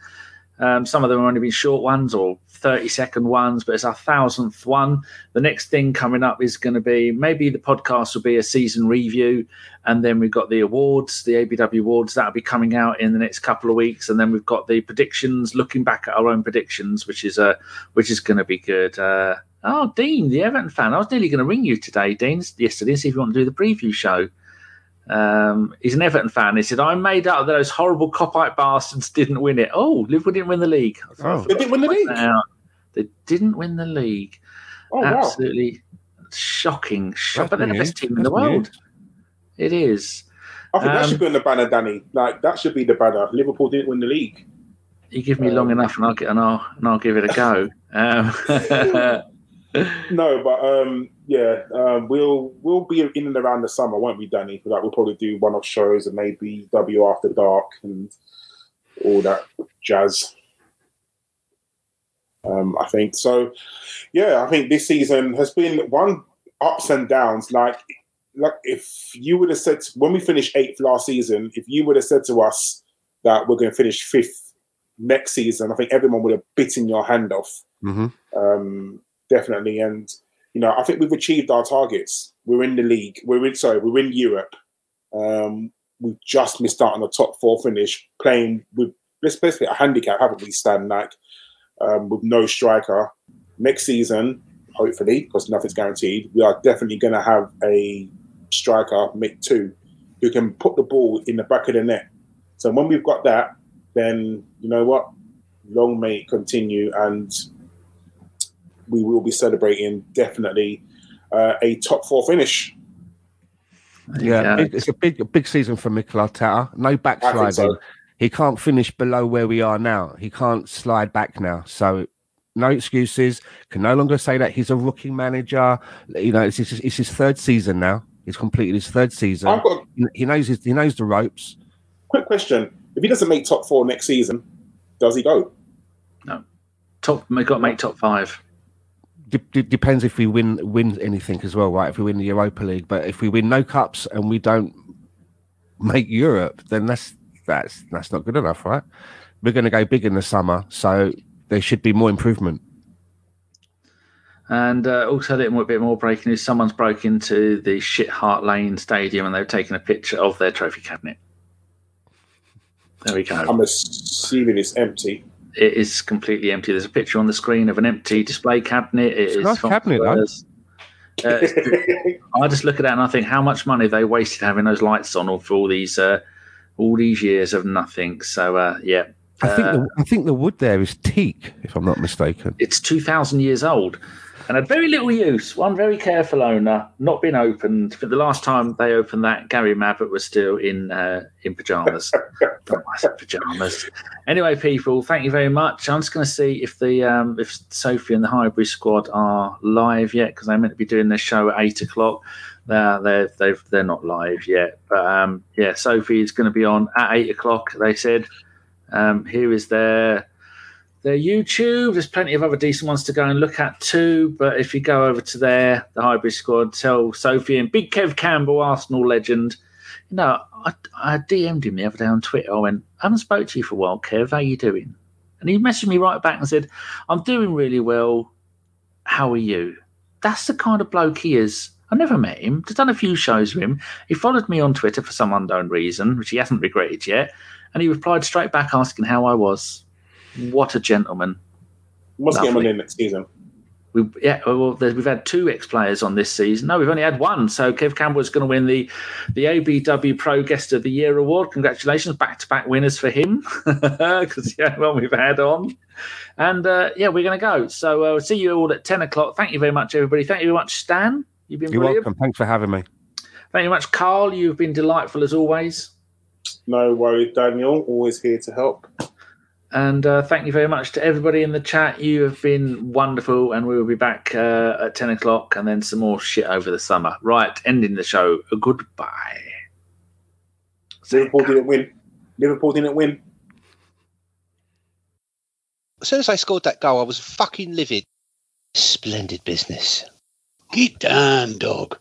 Some of them have only been short ones or 30-second ones, but it's our 1,000th one. The next thing coming up is going to be, maybe the podcast will be a season review, and then we've got the awards, the ABW awards, that'll be coming out in the next couple of weeks, and then we've got the predictions, looking back at our own predictions, which is going to be good. Oh, Dean, the Everton fan, I was nearly going to ring you today, Dean, yesterday, see if you want to do the preview show. He's an Everton fan. He said, "I made out that those horrible Coppite bastards didn't win it." Oh, Liverpool didn't win the league. They didn't win the league. They didn't win the league. Oh, absolutely shocking! But they're the best team in the world. It is. I think that should be on the banner, Danny. Like, that should be the banner. Liverpool didn't win the league. You give me long enough, and I'll give it a go. No, but we'll be in and around the summer, won't we, Danny? Like, we'll probably do one-off shows and maybe W After Dark and all that jazz. I think so. Yeah, I think this season has been one ups and downs. Like if you would have said when we finished 8th last season, if you would have said to us that we're going to finish 5th next season, I think everyone would have bitten your hand off. Mm-hmm. Definitely, and you know, I think we've achieved our targets. We're in the league. We're in Europe. We've just missed out on the top 4 finish, playing with basically a handicap, haven't we, Stan? Like, with no striker. Next season, hopefully, because nothing's guaranteed, we are definitely going to have a striker, Mick 2, who can put the ball in the back of the net. So when we've got that, then you know what? Long may it continue, and we will be celebrating definitely a top 4 finish. Yeah, it's a big season for Mikel Arteta. No backsliding. So. He can't finish below where we are now. He can't slide back now. So no excuses. Can no longer say that he's a rookie manager. You know, it's his 3rd season now. He's completed his 3rd season. He knows the ropes. Quick question: if he doesn't make top 4 next season, does he go? No, we've got to make top 5. Depends if we win anything as well, right? If we win the Europa League, but if we win no cups and we don't make Europe, then that's not good enough, right? We're going to go big in the summer, so there should be more improvement. And also a little bit more breaking is someone's broke into the Shit Hart Lane Stadium and they've taken a picture of their trophy cabinet. There we go. I'm assuming it's empty. It is completely empty. There's a picture on the screen of an empty display cabinet. It's not a cabinet, though. I just look at that and I think how much money they wasted having those lights on for all these years of nothing. So, yeah. I think the wood there is teak, if I'm not mistaken. It's 2,000 years old and had very little use. One very careful owner, not been opened. But the last time they opened that, Gary Mabbott was still in pyjamas. Oh, I said pyjamas. Anyway, people, thank you very much. I'm just going to see if Sophie and the Highbury squad are live yet, because they're meant to be doing their show at 8 o'clock. They're not live yet. But, yeah, Sophie is going to be on at 8 o'clock, they said. Here is their YouTube. There's plenty of other decent ones to go and look at too. But if you go over to the Highbury squad, tell Sophie and Big Kev Campbell, Arsenal legend. You know, I DM'd him the other day on Twitter. I went, I haven't spoke to you for a while, Kev. How you doing? And he messaged me right back and said, I'm doing really well. How are you? That's the kind of bloke he is. I never met him. I've done a few shows with him. He followed me on Twitter for some unknown reason, which he hasn't regretted yet. And he replied straight back asking how I was. What a gentleman. Must get him on there next season. We've had 2 ex-players on this season. No, we've only had 1. So Kev Campbell's going to win the ABW Pro Guest of the Year award. Congratulations, back-to-back winners for him. Because the only one we've had on. And, yeah, we're going to go. So we'll see you all at 10 o'clock. Thank you very much, everybody. Thank you very much, Stan. You've been brilliant. You're welcome. Thanks for having me. Thank you very much, Carl. You've been delightful as always. No worries, Daniel. Always here to help. And thank you very much to everybody in the chat. You have been wonderful, and we will be back at 10 o'clock and then some more shit over the summer. Right, ending the show. Goodbye. Liverpool didn't win. As soon as I scored that goal, I was fucking livid. Splendid business. Get down, dog.